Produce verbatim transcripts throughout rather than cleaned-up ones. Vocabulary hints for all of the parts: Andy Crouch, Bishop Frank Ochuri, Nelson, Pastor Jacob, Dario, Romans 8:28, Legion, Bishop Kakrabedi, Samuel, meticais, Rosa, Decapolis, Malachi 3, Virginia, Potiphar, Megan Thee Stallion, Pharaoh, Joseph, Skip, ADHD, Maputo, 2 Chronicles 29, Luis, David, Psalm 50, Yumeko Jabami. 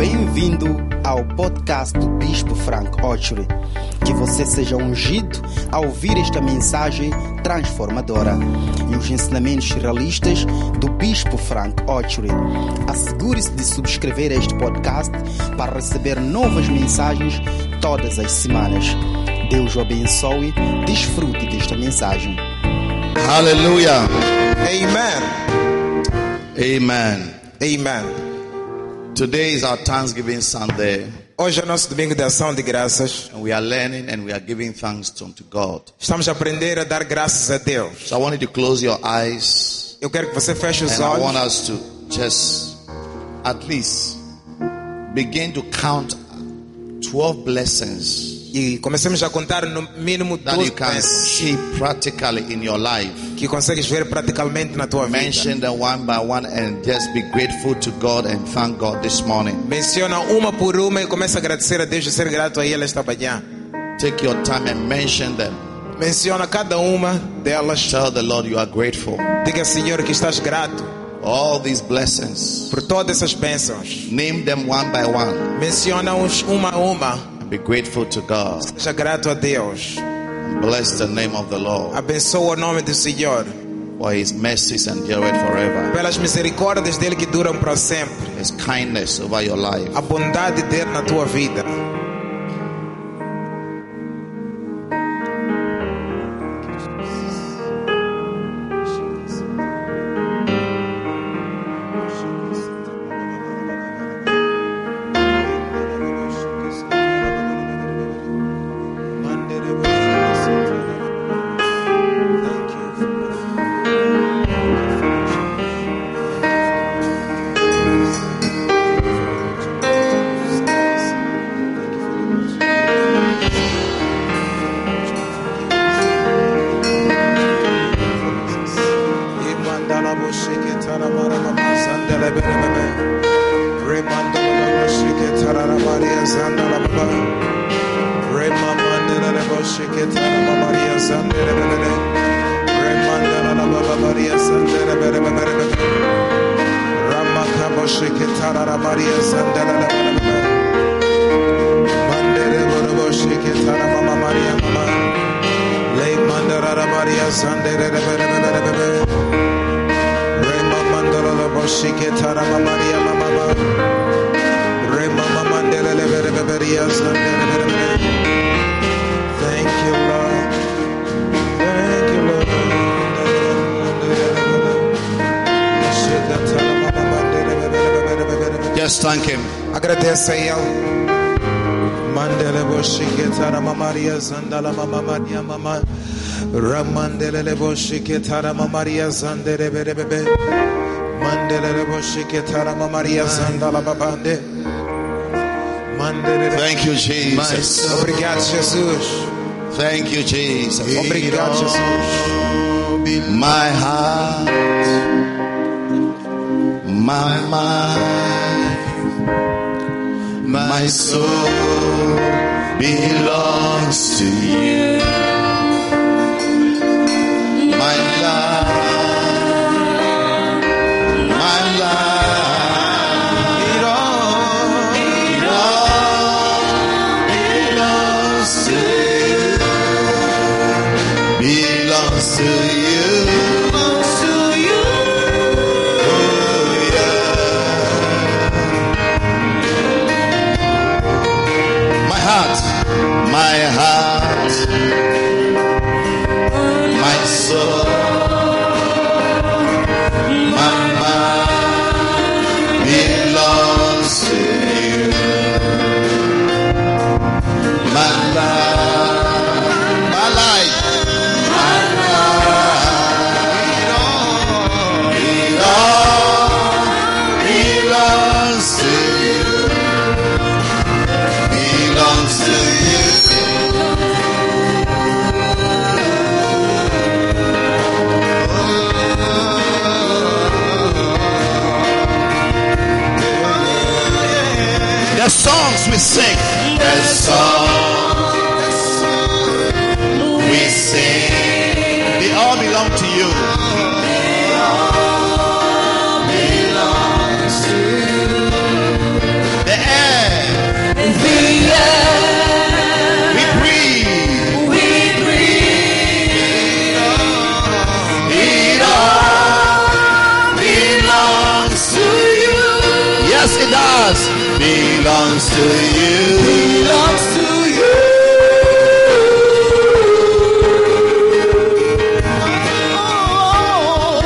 Bem-vindo ao podcast do Bispo Frank Ochuri. Que você seja ungido ao ouvir esta mensagem transformadora e os ensinamentos realistas do Bispo Frank Ochuri. Assegure-se de subscrever este podcast para receber novas mensagens todas as semanas. Deus o abençoe. Desfrute desta mensagem. Hallelujah. Amen. Amen. Amen. Today is our Thanksgiving Sunday. Hoje é nosso domingo de ação de graças. And we are learning and we are giving thanks to God. Estamos a aprender a dar graças a Deus. So I want you to close your eyes. Eu quero que você feche os and olhos. I want us to just at least begin to count twelve blessings. E comecemos a contar no mínimo doze that you can blessings. See practically in your life. Que consegues ver praticamente na tua vida. Mention them one by one and just be grateful to God and thank God this morning. Menciona uma por uma e começa a agradecer a Deus e ser grato a Ele esta manhã. Take your time and mention them. Menciona cada uma delas. Tell the Lord you are grateful. Diga ao Senhor que estás grato. All these blessings. Por todas essas bênçãos. Name them one by one. Menciona-os uma a uma. And be grateful to God. Seja grato a Deus. Bless the name of the Lord. Abençoa o nome do Senhor. For His mercies endure forever. Pelas misericórdias dele que duram para sempre. His kindness over your life. A bondade dele na tua vida. Thank him. Agradeça a ele. Mandele boshiketara mamaria zandala mamaria mama. Ramandele boshiketara mamaria zandere bebebe. Mandele boshiketara mamaria zandala babande. Mandele. Thank you Jesus. Obrigado Jesus. Thank you Jesus. Obrigado Jesus. My heart, my mind, my soul belongs to you. My love, my love, it all, it all belongs to you. Belongs to you. My heart, my soul, my mind belongs to you. My life, my life, my life, it all belongs to you. Belongs to you. The songs we sing, the songs we sing, they all belong to you. They all belong to you. The Yes, it does. Belongs to you. Belongs to you. Oh,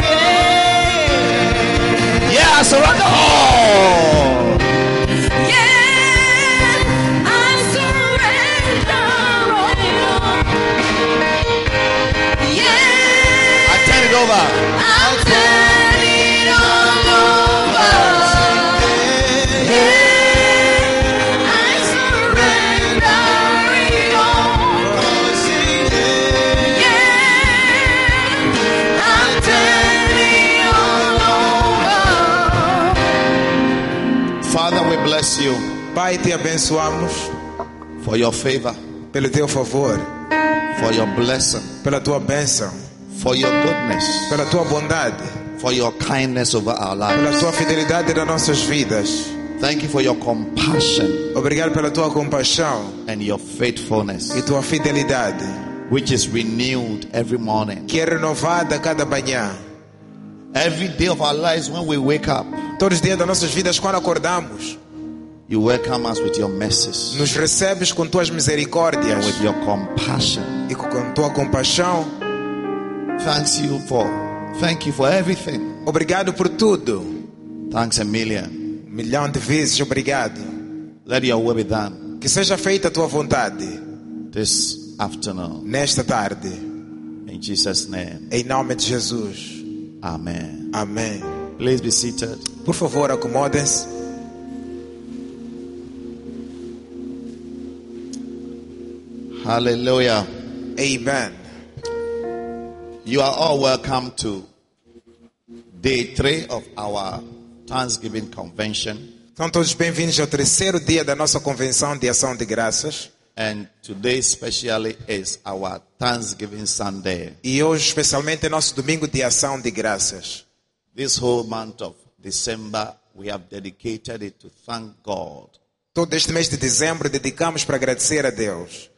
yeah. Yeah, surrender all. I'll turn it all over. Yeah, I surrender it all. Yeah, I'll turn it all over. Father, we bless you. Pai, te abençoamos for your favor, pelo teu favor, for your blessing, pela tua bênção. For your goodness, pela tua bondade, for your kindness over our lives, pela tua fidelidade nas nossas vidas. Thank you for your compassion, obrigado pela tua compaixão, and your faithfulness, e tua fidelidade, which is renewed every morning, que é renovada cada manhã. Every day of our lives when we wake up, todos os dias das nossas vidas quando acordamos, you welcome us with your mercies, nos recebes com tuas misericórdias, and with your compassion, e com tua compaixão. Thanks you for, thank you for everything. Obrigado por tudo. Thanks a million. Milhão de vezes obrigado. Let your will be done. Que seja feita a tua vontade. This afternoon. Nesta tarde. In Jesus' name. Em nome de Jesus. Amen. Amen. Please be seated. Por favor, acomodem-se. Hallelujah. Amen. You are all welcome to day three of our Thanksgiving Convention. São todos bem-vindos ao terceiro dia da nossa convenção de ação de graças. And today especially is our Thanksgiving Sunday. E hoje especialmente é nosso domingo de ação de graças. This whole month of December we have dedicated it to thank God. Todo este mês de dezembro dedicamos para agradecer a Deus.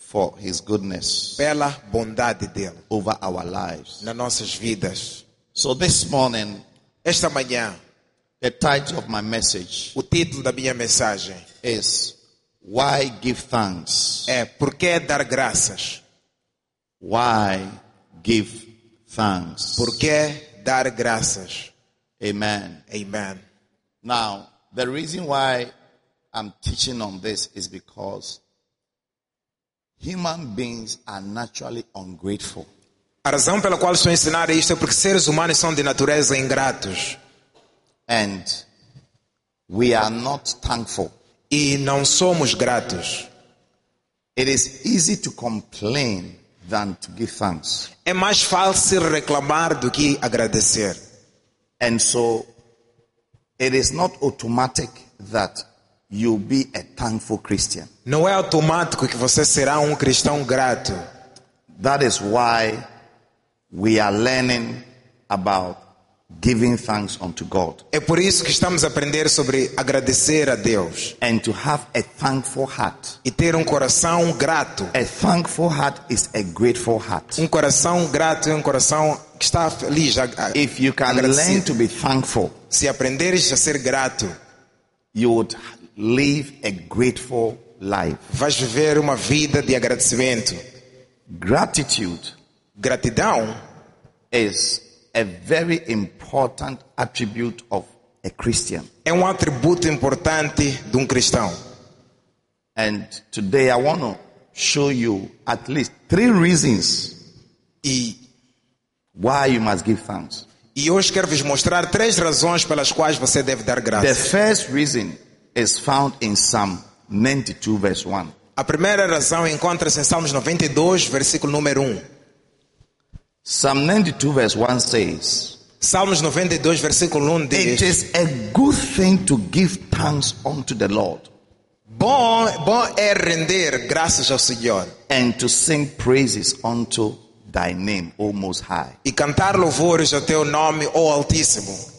For his goodness, pela bondade dele, over our lives, nas nossas vidas. So this morning, esta manhã, the title of my message, o título da minha mensagem, is Why Give Thanks? É por que dar graças? Why give thanks? Por que dar graças? Amen. Amen. Now, the reason why I'm teaching on this is because human beings are naturally ungrateful. A razão pela qual estou a ensinar isto é porque seres humanos são de natureza ingratos. And we are not thankful. E não somos gratos. It is easy to complain than to give thanks. É mais fácil reclamar do que agradecer. And so it is not automatic that you'll be a thankful Christian. Não é automático que você será um cristão grato. That is why we are learning about giving thanks unto God. É por isso que estamos a aprender sobre agradecer a Deus. And to have a thankful heart. E ter um coração grato. A thankful heart is a grateful heart. Um coração grato é um coração que está feliz. If you can learn to be thankful, se aprenderes a ser grato, you would live a grateful life. Vais viver uma vida de agradecimento. Gratitude, gratidão, is a very important attribute of a Christian. É um atributo importante de um cristão. And today I want to show you at least three reasons e why you must give thanks. E hoje quero vos mostrar três razões pelas quais você deve dar graças. The first reason is found in Psalm ninety-two verse one. A primeira razão encontra-se em Salmos noventa e dois, versículo número um. Psalm ninety-two verse one says, Salmos noventa e dois, versículo um diz, it is a good thing to give thanks unto the Lord. Bom, bom é render graças ao Senhor. And to sing praises unto thy name, O Most High. E cantar louvores ao teu nome, ó Altíssimo.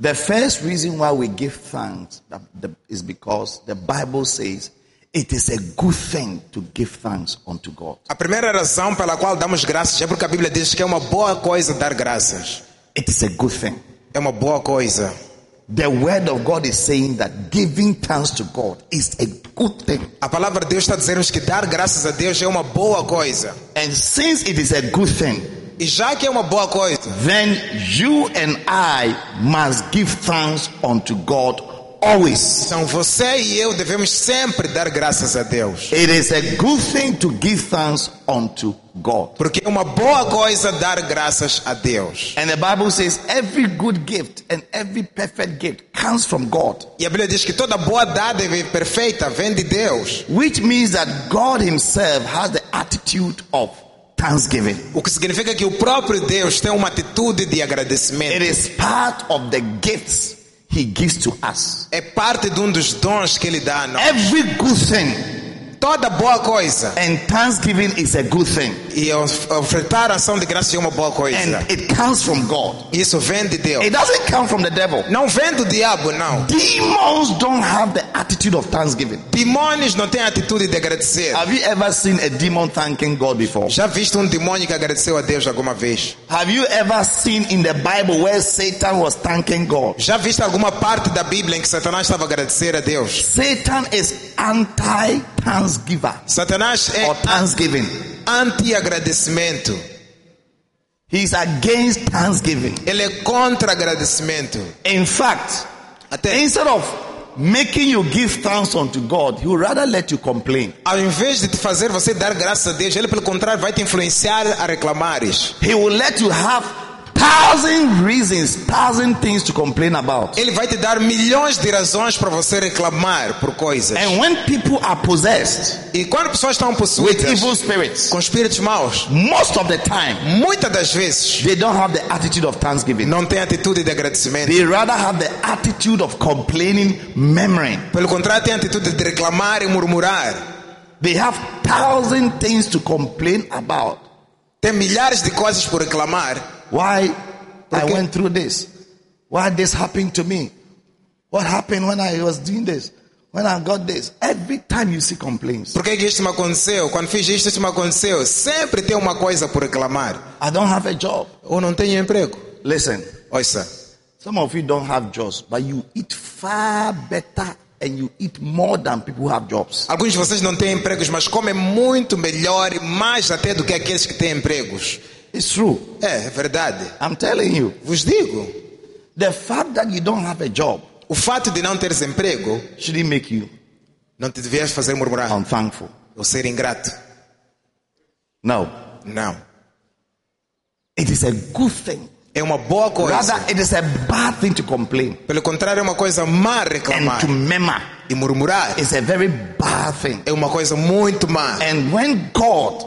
The first reason why we give thanks is because the Bible says it is a good thing to give thanks unto God. A primeira razão pela qual damos graças é porque a Bíblia diz que é uma boa coisa dar graças. It is a good thing. The word of God is saying that giving thanks to God is a good thing. A palavra de Deus está dizendo que dar graças a Deus é uma boa coisa. And since it is a good thing, e já que é uma boa coisa, then you and I must give thanks unto God always. Então você e eu devemos sempre dar graças a Deus. It is a good thing to give thanks unto God. Porque é uma boa coisa dar graças a Deus. And the Bible says every good gift and every perfect gift comes from God. E a Bíblia diz que toda boa dádiva perfeita vem de Deus. Which means that God himself has the attitude of thanksgiving. O que significa que o próprio Deus tem uma atitude de agradecimento. It is part of the gifts he gives to us. É parte de um dos dons que ele dá a nós. Every good thing, toda boa coisa. And thanksgiving is a good thing. E ofertar ação de graça é uma boa coisa. And it comes from God. Isso vem de Deus. It doesn't come from the devil. Não vem do diabo, não. Demons don't have the attitude of thanksgiving. Demônios não têm a atitude de agradecer. Have you ever seen a demon thanking God before? Já visto um demônio que agradeceu a Deus alguma vez? Have you ever seen in the Bible where Satan was thanking God? Já visto alguma parte da Bíblia em que Satanás estava a agradecer a Deus? Satan is anti-thanksgiver. Satanás é or thanksgiving. Anti-agradecimento. He is against thanksgiving. Ele é contra agradecimento. In fact, até instead of making you give thanks unto God, he would rather let you complain. Ao invés de te fazer você dar graças a Deus, ele pelo contrário vai te influenciar a reclamares. He will let you have thousand reasons, thousand things to complain about. Ele vai te dar milhões de razões para você reclamar por coisas. And when people are possessed, e quando pessoas estão possuídas, with evil spirits, com espíritos maus, most of the time, muitas das vezes, they don't have the attitude of thanksgiving. Não tem atitude de agradecimento. They rather have the attitude of complaining, murmuring. Pelo contrário, tem atitude de reclamar e murmurar. They have thousand things to complain about. Tem milhares de coisas por reclamar. Why I went through this? Why this happened to me? What happened when I was doing this? When I got this? Every time you see complaints. Por que isto me aconteceu? Quando fiz isto, isto me aconteceu. Sempre tem uma coisa por reclamar. I don't have a job. Eu não tenho emprego. Listen. Ouça. Some of you don't have jobs, but you eat far better and you eat more than people who have jobs. Alguns de vocês não têm empregos, mas comem muito melhor e mais até do que aqueles que têm empregos. It's true. É, é verdade. I'm telling you. Vos digo. The fact that you don't have a job, o fato de não teres emprego, shouldn't make you, não te devias fazer murmurar, unthankful, ou ser ingrato. No. Não. It is a good thing. É uma boa coisa. Rather, it is a bad thing to complain. Pelo contrário, é uma coisa má reclamar. And to murmur. E murmurar. It's a very bad thing. É uma coisa muito má. And when God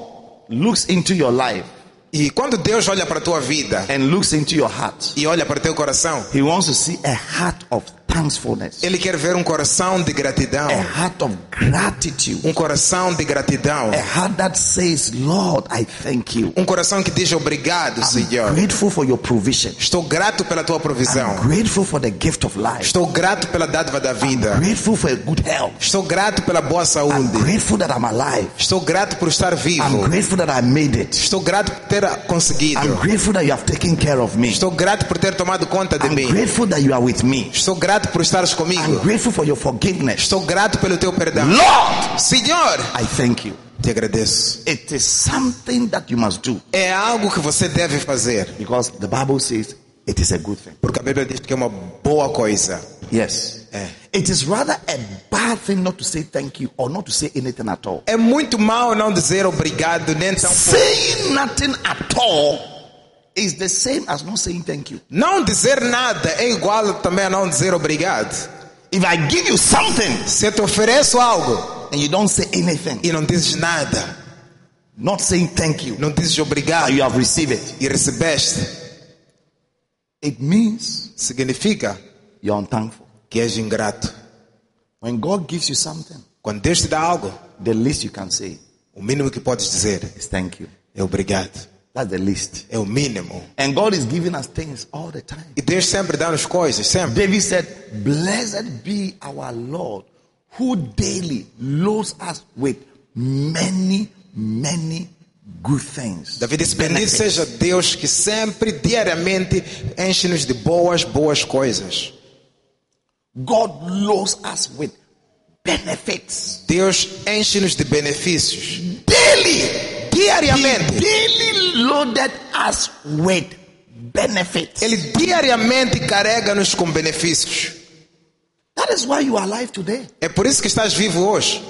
looks into your life, e quando Deus olha para a tua vida, and looks into your heart, e olha para o teu coração, he wants to see a heart of thankfulness. Ele quer ver um coração de gratidão. A heart of gratitude. Um coração de gratidão. A heart that says, Lord, I thank you. Um coração que diz obrigado, I'm Senhor. I'm grateful for your provision. Estou grato pela tua provisão. I'm grateful for the gift of life. Estou grato pela dádiva da vida. I'm grateful for a good health. Estou grato pela boa saúde. I'm grateful that I'm alive. Estou grato por estar vivo. I'm grateful that I made it. Estou grato por ter conseguido. I'm grateful that you have taken care of me. Estou grato por ter tomado conta de I'm mim. I'm grateful that you are with me. Estou grato por estares comigo. I'm grateful for your forgiveness. Estou grato pelo teu perdão. Lord, Senhor, I thank you. Te agradeço. It is something that you must do. É algo que você deve fazer. Because the Bible says it is a good thing. Porque a Bíblia diz que é uma boa coisa. Yes. É. It is rather a bad thing not to say thank you or not to say anything at all. É muito mal não dizer obrigado nem tampouco. Saying nothing at all is the same as not saying thank you. Não dizer nada é igual também a não dizer obrigado. If I give you something, se eu te ofereço algo, and you don't say anything, e não dizes nada, not saying thank you, não dizes obrigado, but you have received it, e recebeste, it means, significa, you're unthankful, que és ingrato. When God gives you something, quando Deus te dá algo, the least you can say, o mínimo que podes dizer, is thank you, é obrigado. That's the least. É o mínimo. And God is giving us things all the time. E Deus sempre dá-nos coisas, sempre. David said, "Blessed be our Lord, who daily loads us with many, many good things. David disse: bendito seja Deus que sempre, diariamente, enche-nos de boas, boas coisas. God loads us with benefits. Deus enche-nos de benefícios. Daily, diariamente. He daily loaded us with benefits. Ele diariamente carrega-nos com benefícios. That is why you are alive today. É por isso que estás vivo hoje.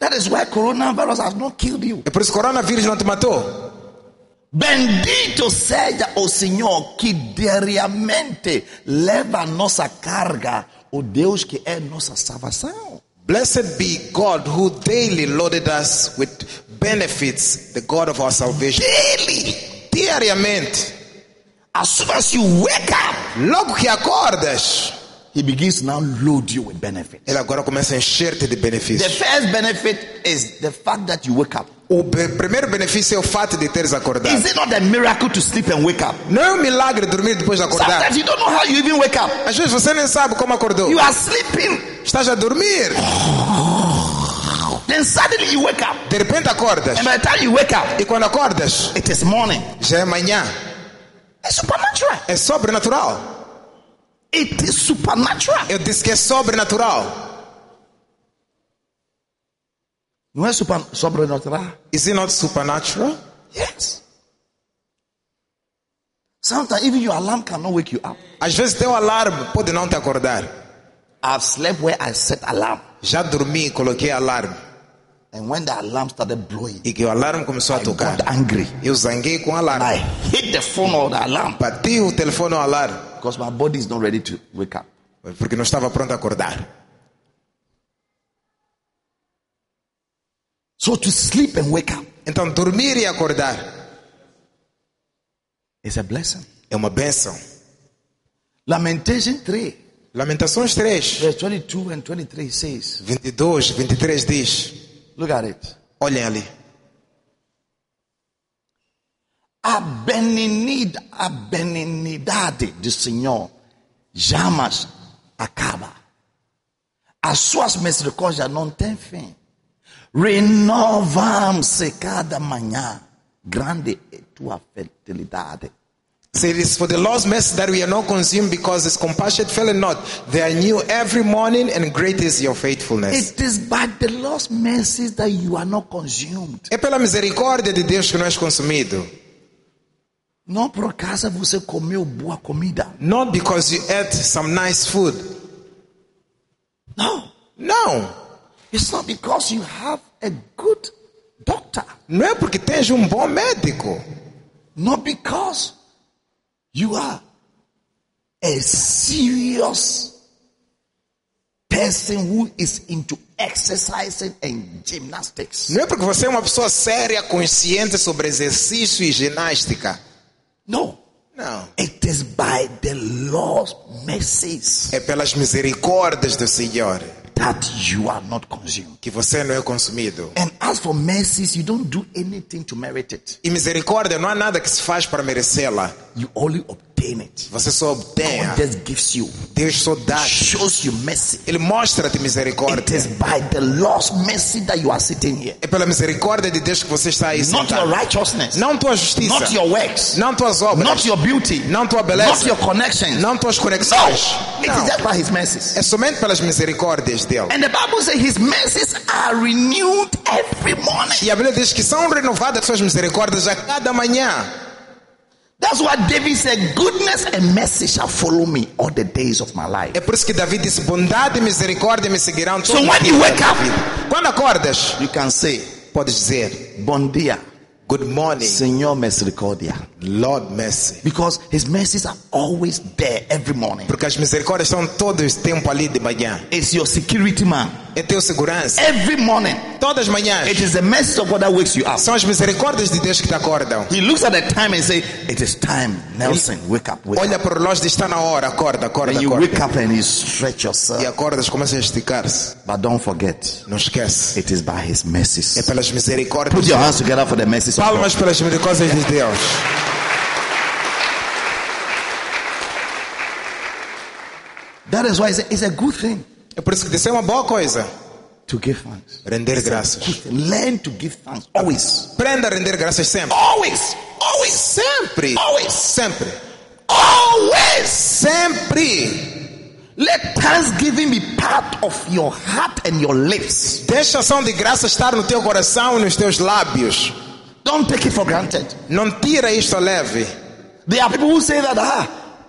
That is why coronavirus has not killed you. É por isso que o coronavírus não te matou. Bendito seja o Senhor que diariamente leva a nossa carga, o Deus que é nossa salvação. Blessed be God who daily loaded us with benefits, the God of our salvation. Daily, diariamente. As soon as you wake up, logo que acordas, He begins to now load you with benefits. Ele agora começa a encher-te de benefícios. The first benefit is the fact that you wake up. O be- primeiro benefício é o fato de teres acordado. Is it not a miracle to sleep and wake up? Não é um milagre dormir depois de acordar. Sometimes you don't know how you even wake up. Às vezes você nem sabe como acordou. You are sleeping. Estás a dormir. Then suddenly you wake up. De repente acordas. And by the time you wake up, e quando acordas, it is morning. Já é manhã. It's supernatural. É sobrenatural. It is supernatural. Eu disse que é sobrenatural. Não é super, sobrenatural? Is it not supernatural? Yes. Sometimes even your alarm cannot wake you up. Às vezes teu alarme pode não te acordar. I've slept where I set alarm. Já dormi e coloquei alarme. And when the alarm started blowing, e que o alarme começou I a tocar, got angry. Eu zanguei com o alarme. I hit the phone or the alarm. Bati o telefone ao alarme. Because my body is not ready to wake up. Porque não estava pronto a acordar. So to sleep and wake up. Então dormir e acordar. It's a blessing. É uma bênção. Lamentations three. Lamentações três. Verse twenty-two and twenty-three says. vinte e dois, vinte e três diz. Look at it. Olhem ali. A benignidade, a benignidade do Senhor jamais acaba. As suas misericórdias não têm fim. Renovam-se cada manhã. Grande é tua fidelidade. So it is for the Lord's mercy that we are not consumed, because His compassion faileth not. They are new every morning, and great is your faithfulness. It is by the Lord's mercy that you are not consumed. É pela misericórdia de Deus que não és consumido. Não por acaso você comeu boa comida. Not because you ate some nice food. No. No. It's not because you have a good doctor. Não é porque tens um bom médico. Not because you are a serious person who is into exercising and gymnastics. Não é porque você é uma pessoa séria, consciente sobre exercício e ginástica. No. Não. It is by the Lord's mercies. É pelas misericórdias do Senhor that you are not consumed. Que você não é consumido. And as for mercies, you don't do anything to merit it. E misericórdia não há nada que se faz para merecê-la. You only obtain it. Você só obtém. God just gives you. Deus só dá. Shows you mercy. Ele mostra-te misericórdia. It is by the Lord's mercy that you are sitting here. É pela misericórdia de Deus que você está aí sentado. Not your righteousness. Não tua justiça. Not your works. Não tuas obras. Not your beauty. Não tua beleza. Not your connections. Não tuas conexões. No. It is just by His mercies. É somente pelas misericórdias dele. And the Bible says His mercies are renewed every morning. E a Bíblia diz que são renovadas suas misericórdias a cada manhã. That's why David said, goodness and mercy shall follow me all the days of my life. É por isso que David disse, bondade e misericórdia me seguirão todos os dias. So when you wake up, quando acordas, you can say, podes dizer, bom dia, good morning, Senhor misericórdia, Lord mercy, because His mercies are always there every morning. Porque as misericórdias estão todo o tempo ali de manhã. It's your security man. É teu segurança. Every morning. Todas as manhãs. It is the mercy of God that wakes you up. São as misericórdias de Deus que te acordam. He looks at the time and says, it is time, Nelson, Ele wake up, wake olha up. Para o relógio e está na hora, acorda, acorda, and acorda. You wake up and you stretch yourself. E acordas, começas a esticar-se. But don't forget. Não esquece. It is by His mercies. É pelas misericórdias. Put your hands together for the mercies of God. Palmas pelas misericórdias de Deus. That is why it's a, it's a good thing. É por isso que disse, é uma boa coisa. to give thanks. Render graças. Learn to give thanks always. Aprenda a render graças sempre. Always, always, sempre. Always, sempre. Always, sempre. Let thanksgiving be part of your heart and your lips. Deixa a ação de graça estar no teu coração e nos teus lábios. Don't take it for granted. Não tira isto a leve. There are people who say that, ah,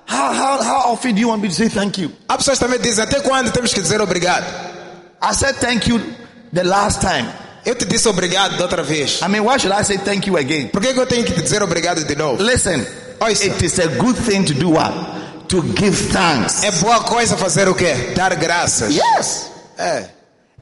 how, how, how often do you want me to say thank you? Há pessoas também dizem, até quando temos que dizer obrigado? I said thank you the last time. Eu te disse obrigado da outra vez. I mean, why should I say thank you again? Por que eu tenho que te dizer obrigado de novo? Listen, ouça. It is a good thing to do what? To give thanks. É boa coisa fazer o quê? Dar graças. Yes. É.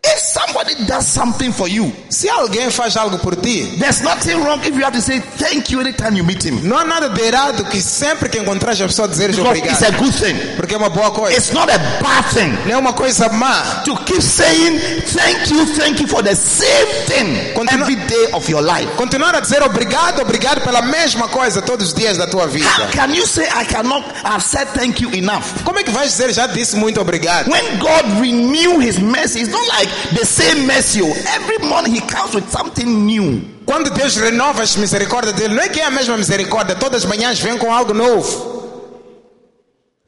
If somebody does something for you, se alguém faz algo por ti, there's nothing wrong if you have to say thank you anytime you meet him. Não há nada de errado que sempre que encontrares a pessoa dizeres obrigado. It's a good thing. Porque é uma boa coisa. It's not a bad thing. Não é uma coisa má. To keep saying thank you, thank you for the same thing Continua- every day of your life. Continuar a dizer obrigado, obrigado pela mesma coisa todos os dias da tua vida. How can you say I cannot have said thank you enough? Como é que vais dizer já disse muito obrigado? When God renew His mercy, it's not like the same mercy. Every morning He comes with something new. Quando Deus renova as misericórdias dele, não é que é a mesma misericórdia. Todas as manhãs vem com algo novo.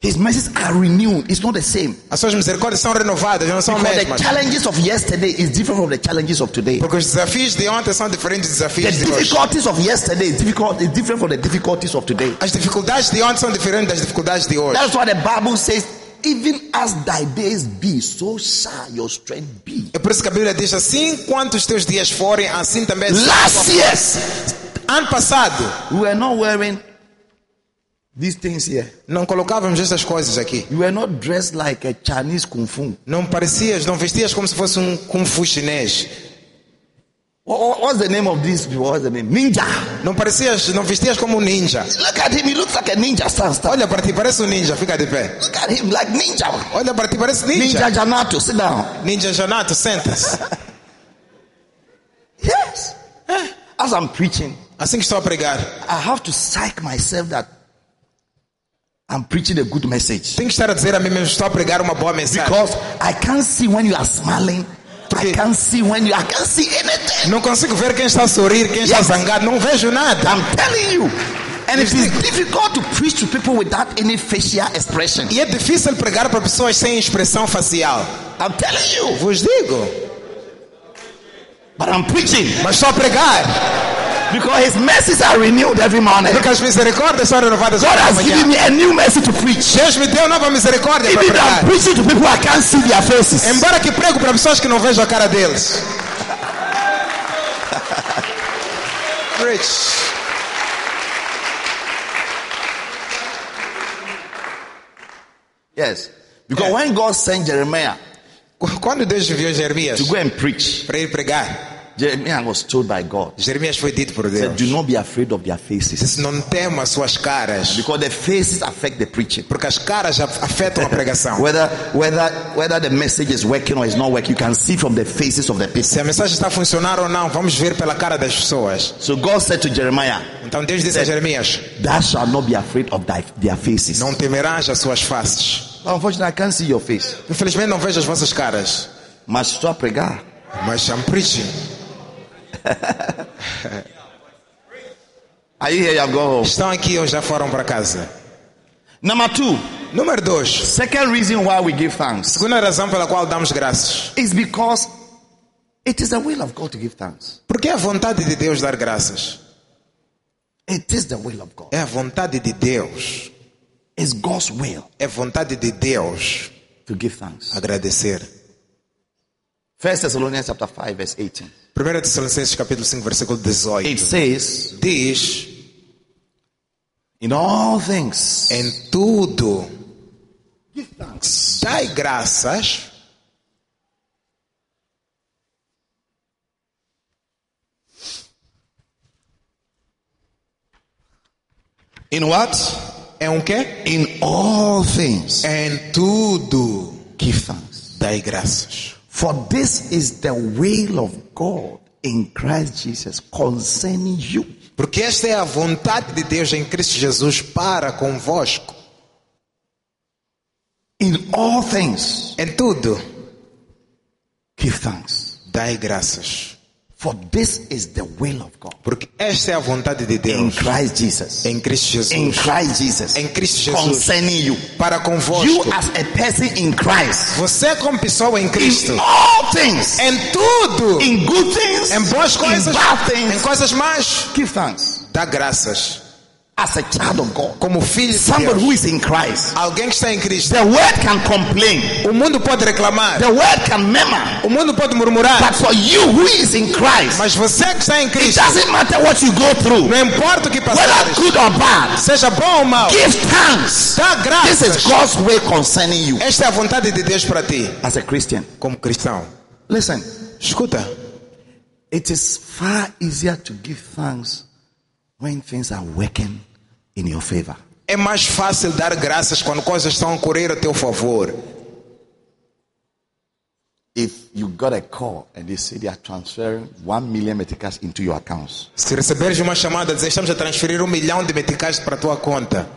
His mercies are renewed. It's not the same. As suas misericórdias são renovadas, não são mesmas. Because the challenges of yesterday is different from the challenges of today. Porque os desafios de ontem são diferentes dos desafios de hoje. The difficulties of yesterday is difficult is different from the difficulties of today. As dificuldades de ontem são diferentes das dificuldades de hoje. That's why the Bible says, even as thy days be, so shall your strength be. É por isso que a Bíblia diz assim: quanto os teus dias forem, assim também. Last year's, ano passado, we were not wearing these things here. Não colocávamos estas coisas aqui. You were not dressed like a Chinese kung fu. Não parecias, não vestias como se fosse um kung fu chinês. What, what's the name of this? What's the name? Ninja. Não parecias, não vestias como um ninja. Look at him, he looks like a ninja. Stand, stand. Olha para ti, parece um ninja, fica de pé. Look at him, like ninja. Olha para ti, parece ninja. Ninja Janato, sit down. Ninja Janato, senta-se. Yes. As I'm preaching, assim que estou a pregar, I have to psych myself that I'm preaching a good message. Tenho que estar a dizer a mim mesmo, estou a pregar uma boa mensagem. Because I can't see when you are smiling. I can't see when you, I can't see anything. Não consigo ver quem está a sorrir, quem yes. está zangado. Não vejo nada. I'm telling you. And it is difficult to preach to people without any facial expression. E é difícil pregar para pessoas sem expressão facial. I'm telling you. Vos digo. But I'm preaching. Mas só pregar. Because His mercies are renewed every morning. Porque as misericórdias são renovadas. God has given me a new mercy to preach. Deus me deu nova misericórdia para pregar. Even I'm preaching to people I can't see their faces. Embora que prego para pessoas que não vejo a cara deles. Preach. Yes. Because yeah. when God sent Jeremiah, quando Deus enviou Jeremias, to go and preach, para ir pregar. Jeremiah was told by God. Jeremias foi dito por Deus. Said, do not be afraid of their faces. Não tema suas caras. Because the faces affect the preaching. Porque as caras afetam a pregação. Whether whether whether the message is working or is not working, you can see from the faces of the people. Se a mensagem está a funcionar ou não, vamos ver pela cara das pessoas. So God said to Jeremiah. Então Deus disse said, a Jeremias. Thou shalt not be afraid of thy, their faces. Não temerás as suas faces. Unfortunately, I can't see your face. Infelizmente não vejo as vossas caras. Mas estou a pregar. Mas I'm preaching. Are you here? You have gone home. Estão aqui ou já foram para casa? Number two. Número dois. Second reason why we give thanks. Segunda razão pela qual damos graças. Is because it is the will of God to give thanks. Porque é a vontade de Deus dar graças. It is the will of God. É a vontade de Deus. It's God's will. É a vontade de Deus to give thanks. Agradecer. First Thessalonians chapter five verse eighteen. primeira Tessalonicenses capítulo cinco versículo dezoito. It says, diz, in all things, em tudo, give thanks. Dai graças. In what? Em um quê? In all things, em tudo, give thanks. Dai graças. For this is the will of God in Christ Jesus concerning you. Porque esta é a vontade de Deus em Cristo Jesus para convosco. In all things, em tudo, give thanks. Dai graças. For this is the will of God. Porque esta é a vontade de Deus. In Christ Jesus. Em Cristo Jesus. In Christ Jesus. Em Cristo Jesus. Concerning you. Para convosco. You as a person in Christ. Você como pessoa em Cristo. In all things. Em tudo. In good things. Em boas coisas. In bad things. Em coisas más. Give thanks. Dá graças. As a child of God. Como filho. Somebody who is in Christ. Alguém que está em Cristo. The world can complain. O mundo pode reclamar. The world can murmur. O mundo pode murmurar. But for you who is in Christ. Mas você que está em Cristo. It doesn't matter what you go through. Não importa o que passares. Whether good or bad. Seja bom ou mau. Give thanks. Dá graças. This is God's way concerning you. Esta é a vontade de Deus para ti. As a Christian. Como cristão. Listen. Escuta. It is far easier to give thanks when things are working in your favor. É mais fácil dar graças quando coisas estão a correr a teu favor. If you got a call and they say they are transferring one million meticais into your accounts. Se receberes uma chamada dizendo estamos a transferir um milhão de meticais para a tua conta.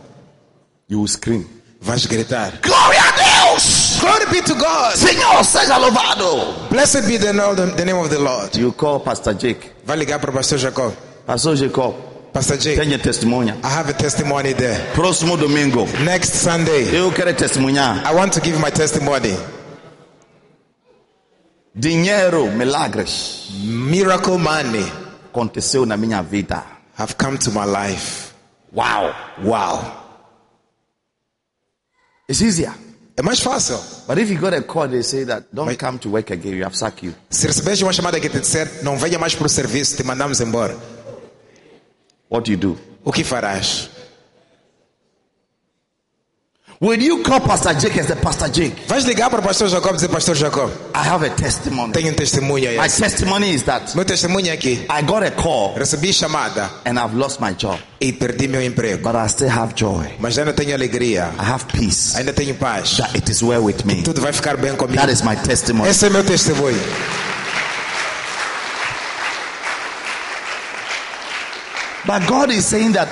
You will scream. Vais gritar. Glória a Deus! Glory be to God! Senhor seja louvado! Blessed be the name of the Lord. You call Pastor Jake. Vai ligar para o Pastor Jacob. Pastor Jacob. Pastor Jake, tenho testemunha. I have a testimony there. Próximo domingo. Next Sunday. Eu quero testemunhar. I want to give my testimony. Dinheiro, milagres. Miracle money. Aconteceu na minha vida. Have come to my life. Wow. Wow. It's easier. É mais fácil. But if you got a call, they say that don't Mas, come to work again. We have sacked you. Se receberes uma chamada que te disser, não venha mais para o serviço, te mandamos embora. What do you do? O que farás? Will you call Pastor Jake as the Pastor Jake? Vais ligar para o Pastor Jacob e dizer Pastor Jacob. I have a testimony. Tenho um testemunho. My testimony is that. Meu testemunho é aqui. I got a call. Recebi chamada. And I've lost my job. E perdi meu emprego. But I still have joy. Mas ainda tenho alegria. I have peace. Ainda tenho paz. That it is well with me. Tudo vai ficar bem comigo. That is my testimony. Esse é meu testemunho. But God is saying that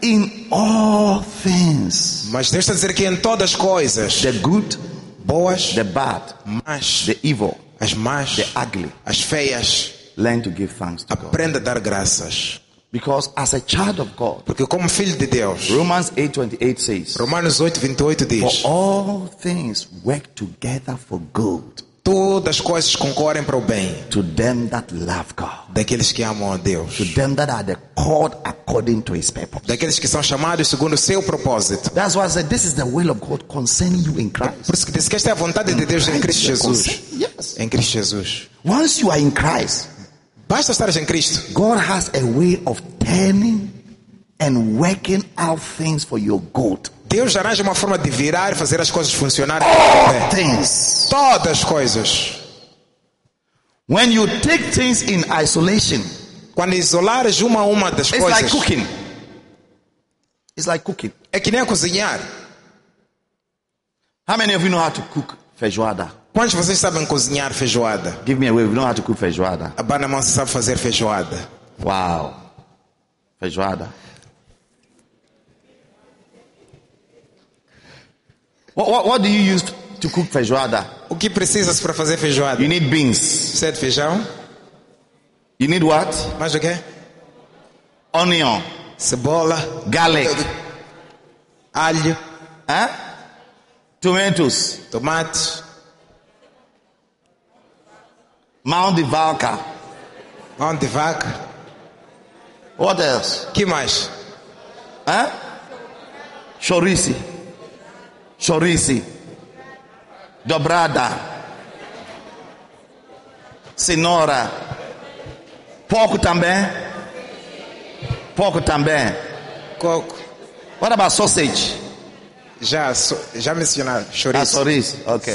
in all things. Mas Deus está a dizer que em todas as coisas. The good, boas, the bad, mas, the evil, as más, the ugly, as feias. Learn to give thanks to God. Aprenda a dar graças. Because as a child of God. Porque como filho de Deus. Romans eight twenty-eight says. Romanos eight twenty-eight diz. For all things work together for good. Todas as coisas concorrem para o bem. To them that love God. Daqueles que amam a Deus. To them that are called according to his purpose. Daqueles que são chamados segundo o seu propósito. That's why I said this is the will of God concerning you in Christ. Por isso que disse que esta é a vontade in de Deus Christ, em Cristo Jesus. Yes. Em Cristo Jesus. Once you are in Christ, basta estar em Cristo. God has a way of turning and working out things for your good. Deus arranja uma forma de virar e fazer as coisas funcionarem. Todas as coisas. When you take things in isolation, quando isolares uma a uma das it's coisas, like cooking. It's like cooking. É que nem cozinhar. How many of you know how to cook feijoada? Quantos de vocês sabem cozinhar feijoada? Give me a wave. You know how to cook feijoada? A Banamão sabe fazer feijoada. Wow, feijoada. What, what, what do you use to cook feijoada? O que precisas para fazer feijoada? You need beans. Precisa de feijão. You need what? Mais o quê? Onion. Cebola. Garlic. Alho. Huh? Tomatoes. Tomate. Mão de vaca. Mão de vaca. What else? Que mais? Huh? Chouriço. Chorizo, dobrada, cenoura, porco também, porco também, coco. What about sausage? Já, so, já mencionado, chorizo. Ah, chorizo, ok.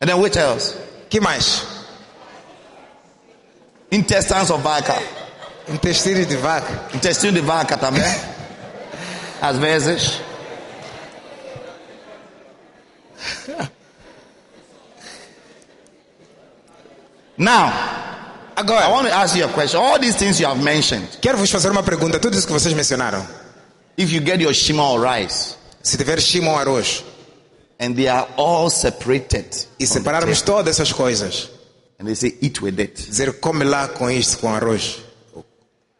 And then which else? Que mais? Intestins de vaca. Intestino de vaca. Intestino de vaca também. Às vezes. Now, agora, I want to ask you a question. All these things you have mentioned. Quero vos fazer uma pergunta. Tudo isso que vocês mencionaram. If you get your shima or rice, se tiver shima ou arroz, and they are all separated, e separarmos todas essas coisas, And they say, eat with it.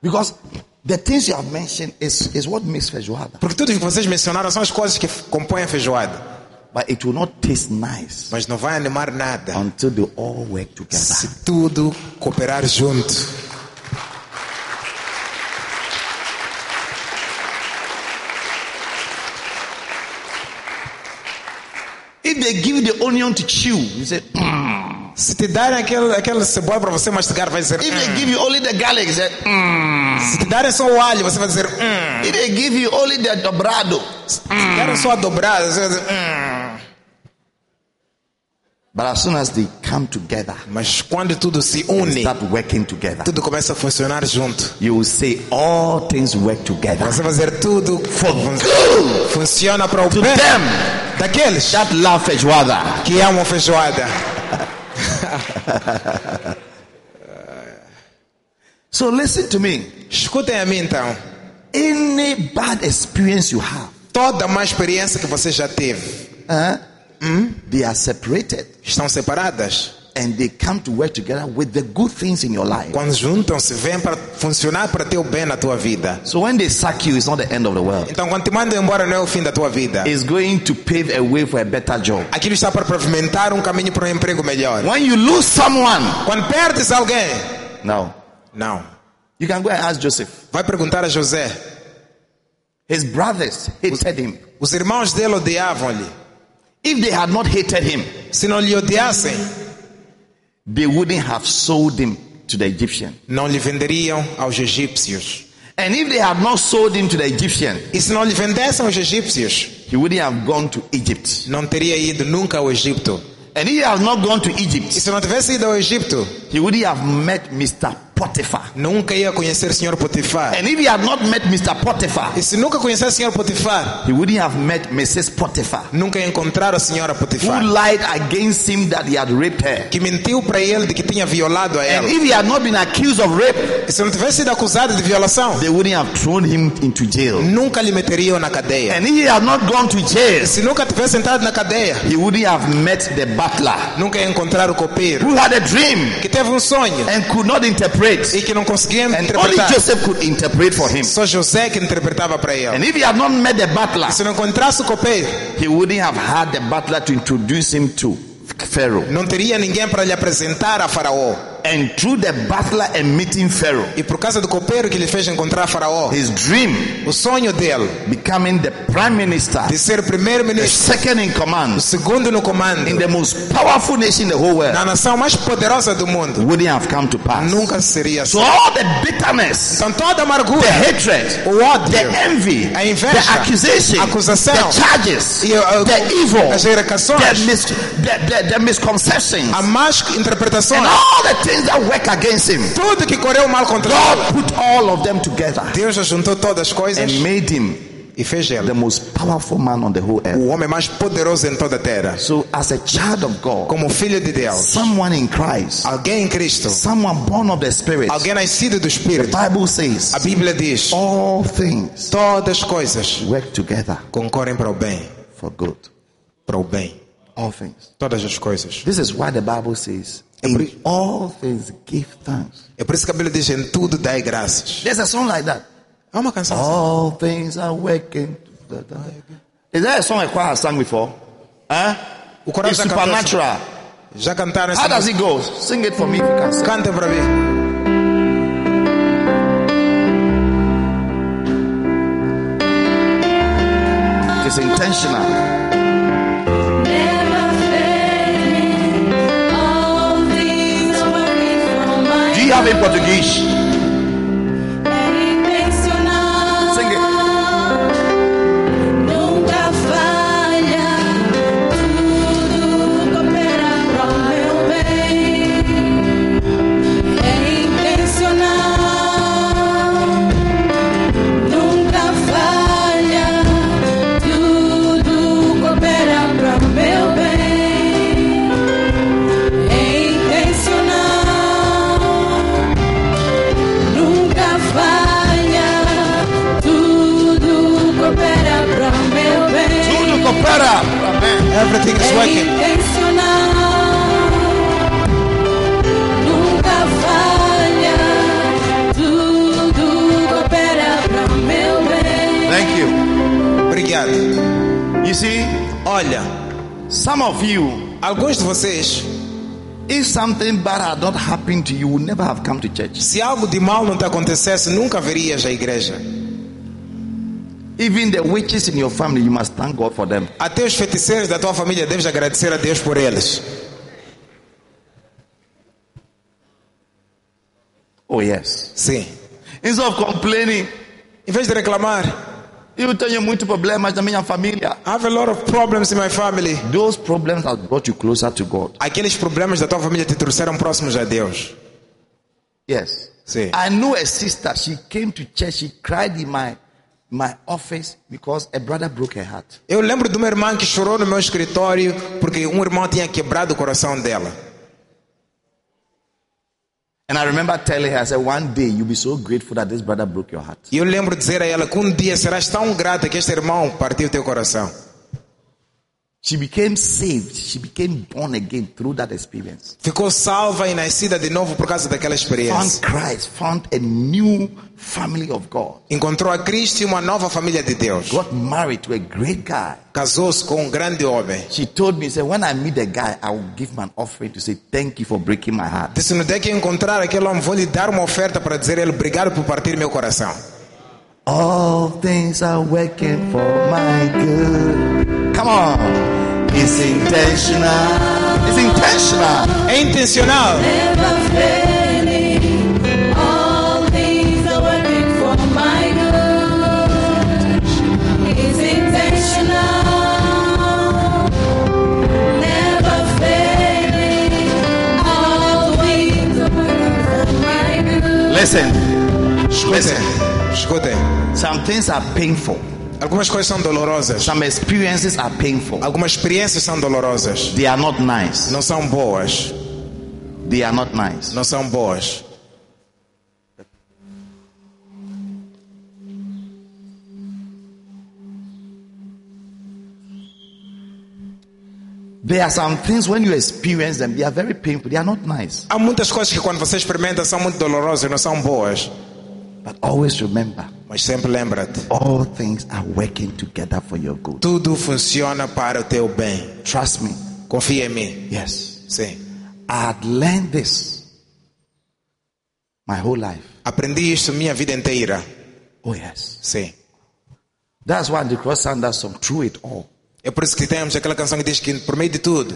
Because the things you have mentioned is, is what makes feijoada. Porque tudo que vocês mencionaram são as coisas que compõem a feijoada. But it will not taste nice. Mas não vai animar nada. Until they all work together. Se tudo cooperar junto. If they give the onion to chew, you say, mm. Se te darem aquele, aquele cebola para você mastigar, vai dizer, mm. If they give you only the garlic, you say, mm. Se te darem só o alho, você vai dizer, mm. If they give you only the dobrado, mm. Se te darem só a dobrada, você vai dizer, mm. But as soon as they come together, mas quando tudo se une, start working together, tudo começa a funcionar junto. You will say, all things work together. Você vai dizer, tudo for fun- good. Funciona para o to bem. Them. Daqueles that love feijoada, que amam feijoada. So listen to me. Escutem a mim então. Any bad experience you have, toda má experiência que você já teve, uh, mm? They are separated. Estão separadas. And they come to work together with the good things in your life. Quando juntam-se, vêm para funcionar para teu bem na tua vida. So when they sack you, it's not the end of the world. Então quando te mandam embora não é o fim da tua vida. It's going to pave a way for a better job. Aquilo está para pavimentar um caminho para um emprego melhor. When you lose someone, quando perdes alguém, não, não. You can go and ask Joseph. Vai perguntar a José. His brothers hated him. Os irmãos dele odiavam-lhe. If they had not hated him, se não lhe odiassem, they wouldn't have sold him to the Egyptian. Não lhe venderiam aos egípcios. And if they had not sold him to the Egyptian, e se não lhe vendessem aos egípcios, he wouldn't have gone to Egypt. Não teria ido nunca ao Egito. And if he had not gone to Egypt, e se não tivesse ido ao Egito, he wouldn't have met Mister Potiphar. Nunca ia conhecer o senhor Potiphar. And if he had not met Mister Potiphar, e se nunca conhecesse o senhor Potiphar, he wouldn't have met Missus Potiphar. Nunca ia encontrar a senhora Potiphar. Who lied against him that he had raped her. Que mentiu para ele de que tinha violado a ela. And if he had not been accused of rape, e se não tivesse sido acusado de violação, they wouldn't have thrown him into jail. Nunca lhe meteriam na cadeia. And if he had not gone to jail, e se nunca tivesse entrado na cadeia, he wouldn't have met the butler. Nunca ia encontrar o copeiro. Who had a dream, que teve um sonho, and could not interpret. E que não conseguia interpretar. Only Joseph could interpret for him. Só José que interpretava para ele. And if he had not met the butler, e se não encontrasse o copeiro, he wouldn't have had the butler to introduce him to Pharaoh. Não teria ninguém para lhe apresentar a Faraó. And through the butler and meeting Pharaoh, e por causa do copeiro que lhe fez encontrar Faraó, his dream, o sonho dele, becoming the prime minister, de ser primeiro-ministro, the second in command, o segundo no comando, in the most powerful nation in the whole world, na nação mais poderosa do mundo, wouldn't have come to pass. Nunca seria. So all the bitterness, então toda a amargura, the hatred, o ódio, the envy, a inveja, the accusation, a acusação, the charges, e, uh, the evil, as irritações, the, mis- the, the, the misconceptions, a más interpretações, and all the things that work against him, tudo que correu mal contra God ele, put all of them together. Deus juntou todas as coisas, and made him, e fez ele, the most powerful man on the whole earth. O homem mais poderoso em toda a terra. So as a child of God, como filho de Deus, someone in Christ, alguém em Cristo, someone born of the Spirit, alguém nascido do Espírito. The Bible says, a Bíblia diz, all things, todas as coisas, work together, concorrem para o bem, for good, para o bem, all things, todas as coisas. This is why the Bible says, in all things give thanks. É por isso que a Bíblia diz, em tudo dai graças. There's a song like that. Há uma canção assim. All things are working. Is that a song a choir has sung before? Huh? O coral já Supernatural. Já cantaram essa. How does it go? Sing it for me if you can. Canta para mim. It's intentional. Have in Portuguese. Sing it. Nunca falha, tudo coopera para o meu bem. É intencional. Nunca falha, tudo coopera para o meu bem. É intencional. Para. Everything is working. You see, olha, some of you, alguns de vocês, if something bad had not happened to you, would never have come to church. Se algo de mal não te acontecesse, nunca verias a igreja. Even the witches in your family, you must thank God for them. Até os feiticeiros da tua família, deves agradecer a Deus por eles. Oh yes. Sim. Instead of complaining, em vez de reclamar, eu tenho muitos problemas na minha família. I have a lot of problems in my family. Those problems have brought you closer to God. Aqueles problemas da tua família te trouxeram próximos a Deus. Yes. Sim. I knew a sister. She came to church. She cried in my my office because a brother broke her heart. Eu lembro de uma irmã que chorou no meu escritório porque um irmão tinha quebrado o coração dela. And I remember telling her, I said, one day you'll be so grateful that this brother broke your heart. Eu lembro dizer a ela que um dia serás tão grata que este irmão partiu teu coração. She became saved. She became born again through that experience. Ficou salva e nascida de novo por causa daquela experiência. Found Christ, found a new family of God. Encontrou a Cristo e uma nova família de Deus. Got married to a great guy. Casou-se com um grande homem. She told me, said, when I meet a guy, I will give him an offering to say thank you for breaking my heart. Disse, no dia que encontrar aquele homem, vou lhe dar uma oferta para dizer ele obrigado por partir meu coração. All things are working for my good. Come on, it's intentional. It's intentional. É intencional. Never fail. Listen, listen. Some things are painful. Algumas coisas são dolorosas. Some experiences are painful. Algumas experiências são dolorosas. They are not nice. Não são boas. They are not nice. Não são boas. There are some things when you experience them, they are very painful. They are not nice. Há muitas coisas que quando você experimenta são muito dolorosas, não são boas. But always remember. Mas sempre lembra-te. All things are working together for your good. Tudo funciona para o teu bem. Trust me. Confia em mim. Yes. Sim. I had learned this my whole life. Aprendi isto minha vida inteira. Oh yes. Sim. That's why the cross and that song through it all. É por isso que temos aquela canção que diz que por meio de tudo.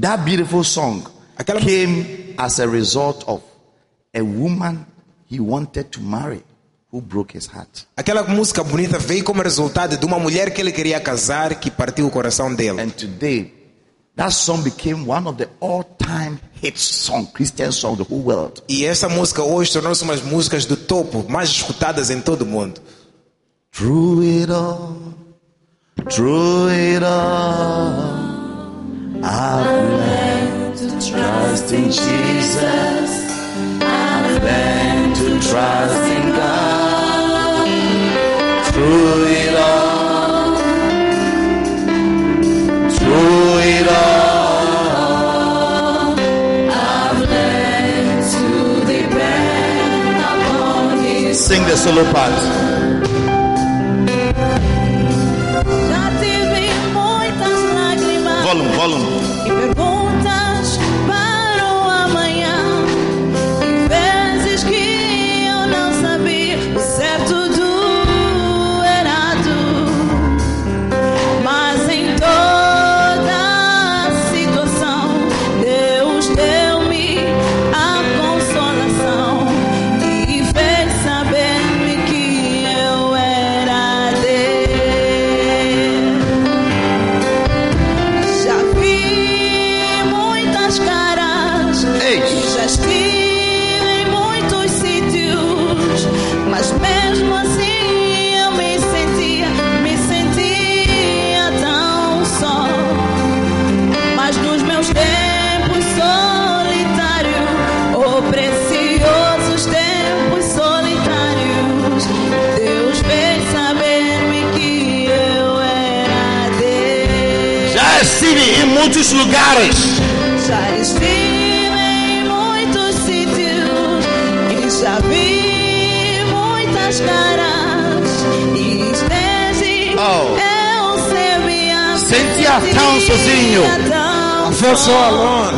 That beautiful song aquela... came as a result of a woman he wanted to marry who broke his heart. Aquela música bonita veio como resultado de uma mulher que ele queria casar que partiu o coração dele. And today that song became one of the all-time hit song, Christian song, the whole world. E essa música hoje tornou-se uma das músicas do topo mais escutadas em todo o mundo. Through it all. Through it all, I've learned to trust in Jesus. I've learned to trust in God. Through it all, through it all, I've learned to depend upon His. Sing the solo part. Volume, volume. E perguntas para o amanhã, e vezes que eu não sabia o certo do errado, mas em toda situação Deus deu-me a consolação e fez saber-me que eu era dele. Caras, já estive em muitos sítios, mas mesmo assim eu me sentia, me sentia tão só. Mas nos meus tempos solitários, oh preciosos tempos solitários, Deus fez saber-me que eu era Deus. Já estive em muitos lugares. Já estive em muitos sítios e já vi muitas caras e desde oh. eu sabia tão sozinho. I felt so alone.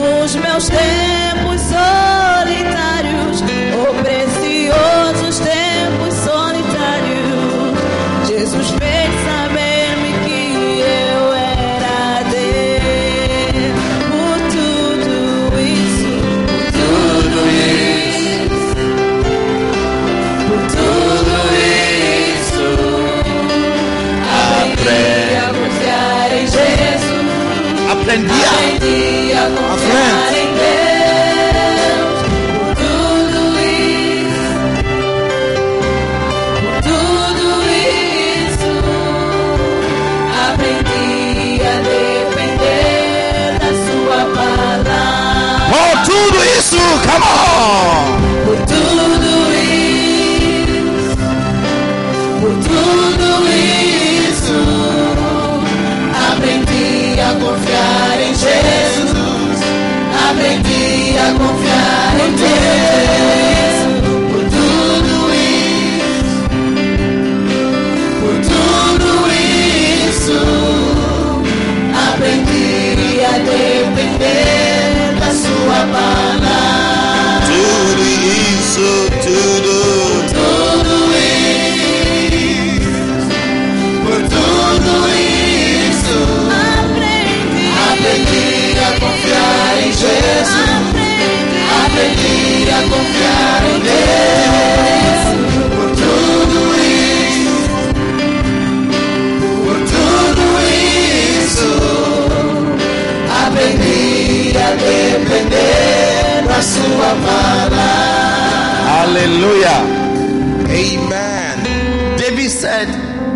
Nos meus tempos solitários, oh preciosos tempos solitários, Jesus fez saber-me que eu era dele. Por tudo isso, por tudo isso, por tudo isso, aprende. Aprendi a confiar em Deus. Por tudo isso, por tudo isso, aprendi a depender da sua palavra. Por tudo isso, come on. Por tudo isso, por tudo isso, aprendi a confiar. Aprendi a confiar em Deus. Por tudo isso, por tudo isso, aprendi a depender da sua palavra. Tudo isso, tudo, por tudo isso, por tudo isso, aprendi, aprendi a confiar. Jesus, aprendi a confiar em Deus. Por tudo isso, por tudo isso, aprendi a depender da sua palavra. Hallelujah. Amen. David said,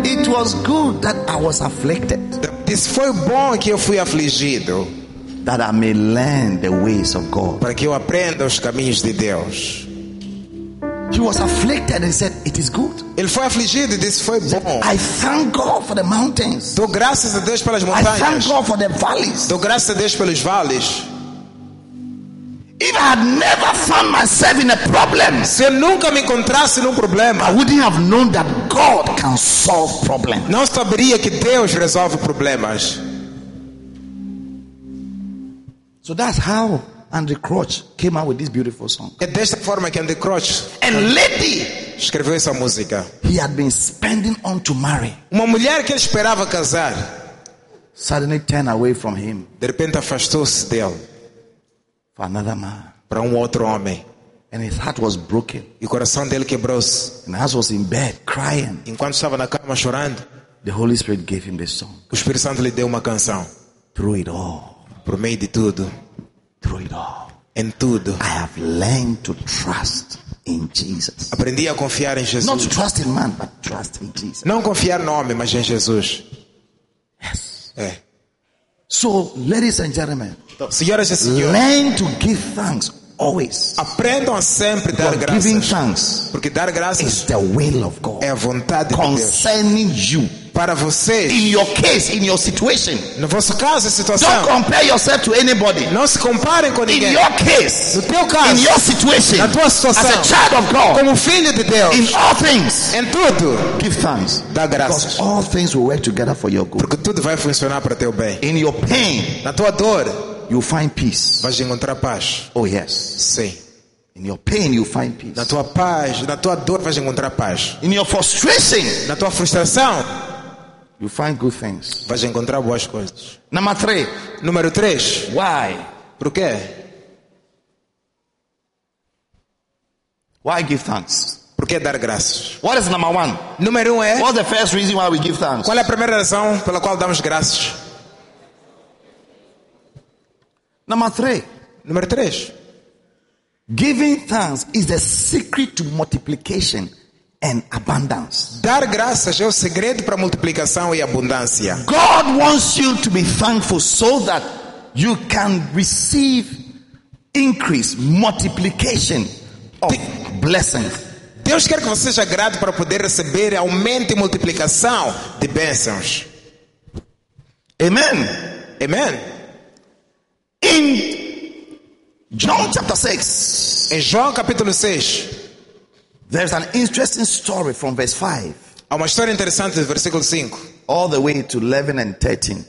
it was good that I was afflicted. Isso foi bom que eu fui afligido. That I may learn the ways of God. Para que eu aprenda os caminhos de Deus. He was afflicted and said, it is good. Ele foi afligido e disse, foi bom. I thank God for the mountains. Dou graças a Deus pelas montanhas. I thank God for the valleys. Dou graças a Deus pelos vales. If I had never found myself in a problem, se eu nunca me encontrasse num problema, I wouldn't have known that God can solve problems. Não saberia que Deus resolve problemas. So that's how Andy Crouch came out with this beautiful song. É desta forma que Andy Crouch and lady escreveu essa música. He had been spending on to marry. Uma mulher que ele esperava casar suddenly turned away from him. De repente afastou-se dele. For another man. Para um outro homem. And his heart was broken. E o coração dele quebrou-se. And as was in bed crying. Enquanto estava na cama chorando, the Holy Spirit gave him this song. O Espírito Santo lhe deu uma canção. Through it all. Por meio de tudo, through it all, em tudo, I have learned to trust in Jesus. Aprendi a confiar em Jesus. Not to trust in man, but trust in Jesus. Não confiar no homem, mas em Jesus. Yes. É. So, ladies and gentlemen, senhoras e senhores, learn to give thanks always. Aprendam a sempre dar graças. Giving thanks, porque dar graças is the will of God. É a vontade de Deus. Concerning you. Para vocês. In your case, in your situation. No vosso caso, situação. Don't compare yourself to anybody. Não se comparem com ninguém. In your case. No teu caso. In your situation. Na tua situação. As a child of God. Como filho de Deus. In all things. Em tudo. Give thanks. Dá graças. Because all things will work together for your good. Porque tudo vai funcionar para teu bem. In your pain. Na tua dor. You find peace. Vais encontrar paz. Oh yes. Sim. In your pain you find peace. Na tua paz, na tua dor vais encontrar paz. In your frustration. Na tua frustração. You find good things. Vais encontrar boas coisas. Número três. Why? Por quê? Why give thanks? Por que dar graças? What is number one? Número um é. What's the first reason why we give thanks? Qual é a primeira razão pela qual damos graças? Number three. Número três. Giving thanks is the secret to multiplication. And abundance. Dar graças é o segredo para multiplicação e abundância. God wants you to be thankful so that you can receive increase, multiplication of blessings. Deus quer que você seja grato para poder receber aumento e multiplicação de bênçãos. Amen. Amen. In John chapter six. Em João capítulo seis. There's an interesting story from verse five. Há uma história interessante do versículo cinco. all the way to eleven and thirteen.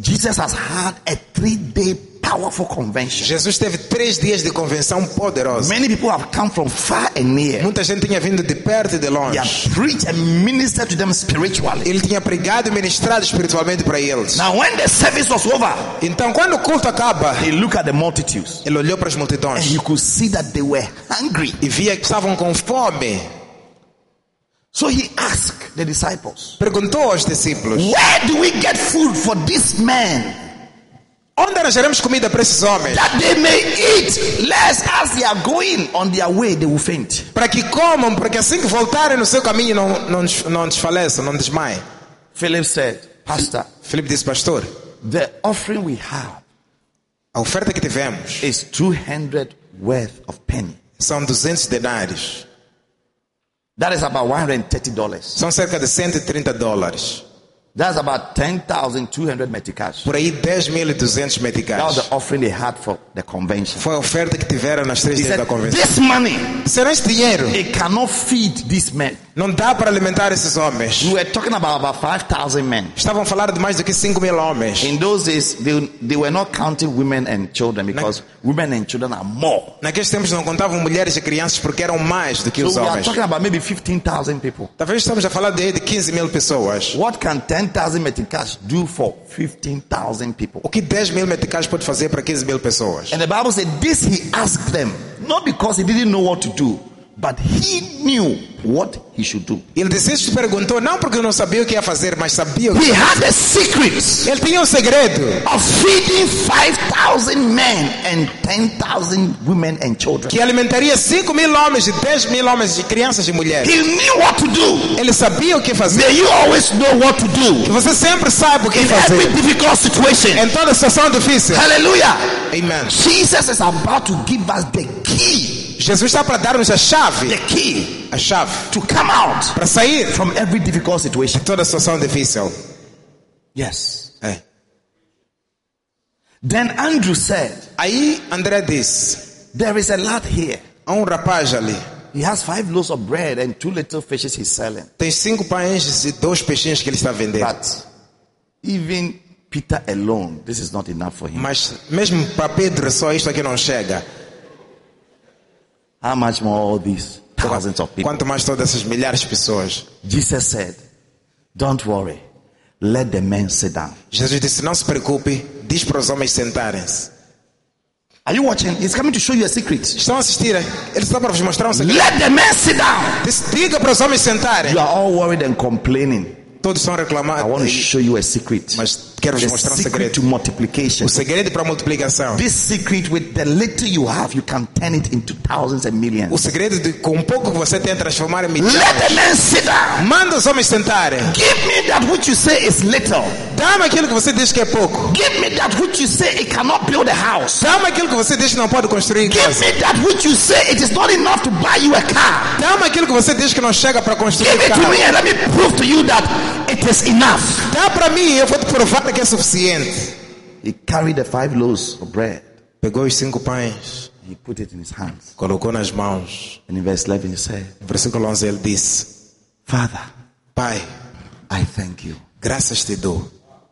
Jesus has had a three-day powerful convention. Jesus teve três dias de convenção poderosa. Many people have come from far and near. Muita gente tinha vindo de perto e de longe. He had preached and ministered to them spiritually. Ele tinha pregado e ministrado espiritualmente para eles. Now when the service was over, então quando o culto acaba, he looked at the multitudes. Ele olhou para as multidões. And you could see that they were hungry. E via que estavam com fome. So he asked the disciples, perguntou aos discípulos, where do we get food for this man? Onde arranjaremos comida para esses homens? That they may eat, lest as they are going on their way they will faint. Para que comam, porque assim que voltarem no seu caminho não não não desfaleçam, não desmaiem. Philip said, Pastor. Philip disse, Pastor, the offering we have, a oferta que tivemos, is two hundred worth of penny. São duzentos denários. That is about one hundred thirty dollars. São cerca de cento e trinta dólares. That's about ten thousand two hundred meticais. Por aí dez mil e duzentos meticais. That was the offering they had for the convention. Foi a oferta que tiveram nas três dias da convenção. This money, será este dinheiro? It cannot feed these men. Não dá para alimentar esses homens. We were talking about about five thousand men. Estavam falando de mais do que cinco mil homens. In those days, they, they were not counting women and children because Na... women and children are more. Naqueles tempos não contavam mulheres e crianças porque eram mais do que so os we homens. We are talking about maybe fifteen thousand people. Talvez estamos a falar de quinze mil pessoas. What can ten thousand meticais do for fifteen thousand people? O que dez mil meticais pode fazer para quinze mil pessoas? And the Bible said this he asked them, not because he didn't know what to do, but he knew what he should do. Ele disse, perguntou não porque não sabia o que ia fazer, mas sabia o que. He had the secret. Ele tinha o segredo of feeding five thousand men and ten thousand women and children. Que alimentaria cinco mil homens e dez mil homens e crianças e mulheres. He knew what to do. Ele sabia o que fazer. May you always know what to do. Que você sempre saiba o que in fazer. In every difficult situation. Em toda situação difícil. Hallelujah. Amen. Jesus is about to give us the key. Jesus está para dar-nos a chave, the key, a chave, to come out, para sair from every difficult situation. Toda situação difícil. Yes. É. Then Andrew said, aí André disse, there is a lad here. Há um rapaz ali. He has five loaves of bread and two little fishes he's selling. Tem cinco pães e dois peixinhos que ele está vendendo. But even Peter alone, this is not enough for him. Mas mesmo para Pedro só isto aqui não chega. How much more all these thousands of people? Quanto mais todas essas milhares de pessoas? Jesus said, "Don't worry, let the men sit down." Jesus disse, não se preocupe, diz para os homens sentarem-se. Are you watching? He's coming to show you a secret. Estão a assistir? Ele está para vos mostrar um segredo. Let the men sit down. Diz, diga para os homens sentarem. You are all worried and complaining. Todos estão reclamando. I want to show you a secret. Mas quero vos mostrar um segredo. To multiplication. O segredo para a multiplicação. This secret, with the little you have, you can turn it into thousands and millions. O segredo de com pouco que você tem transformar em milhões. Let the men sit down. Manda os homens sentarem. Give me that which you say is little. Dá-me aquilo que você diz que é pouco. Give me that which you say it cannot build a house. Dá-me aquilo que você diz que não pode construir casa. Give me that which you say it is not enough to buy you a car. Dá-me aquilo que você diz que não chega para construir casa. Give it to me and let me prove to you that it is enough. Dá para mim, eu vou te provar que é suficiente. He carried the five loaves of bread. Pegou os cinco pães. He put it in his hands. Colocou nas mãos. And in verse eleven he said, no versículo onze ele disse, Father, Pai, I thank you. Graças te dou.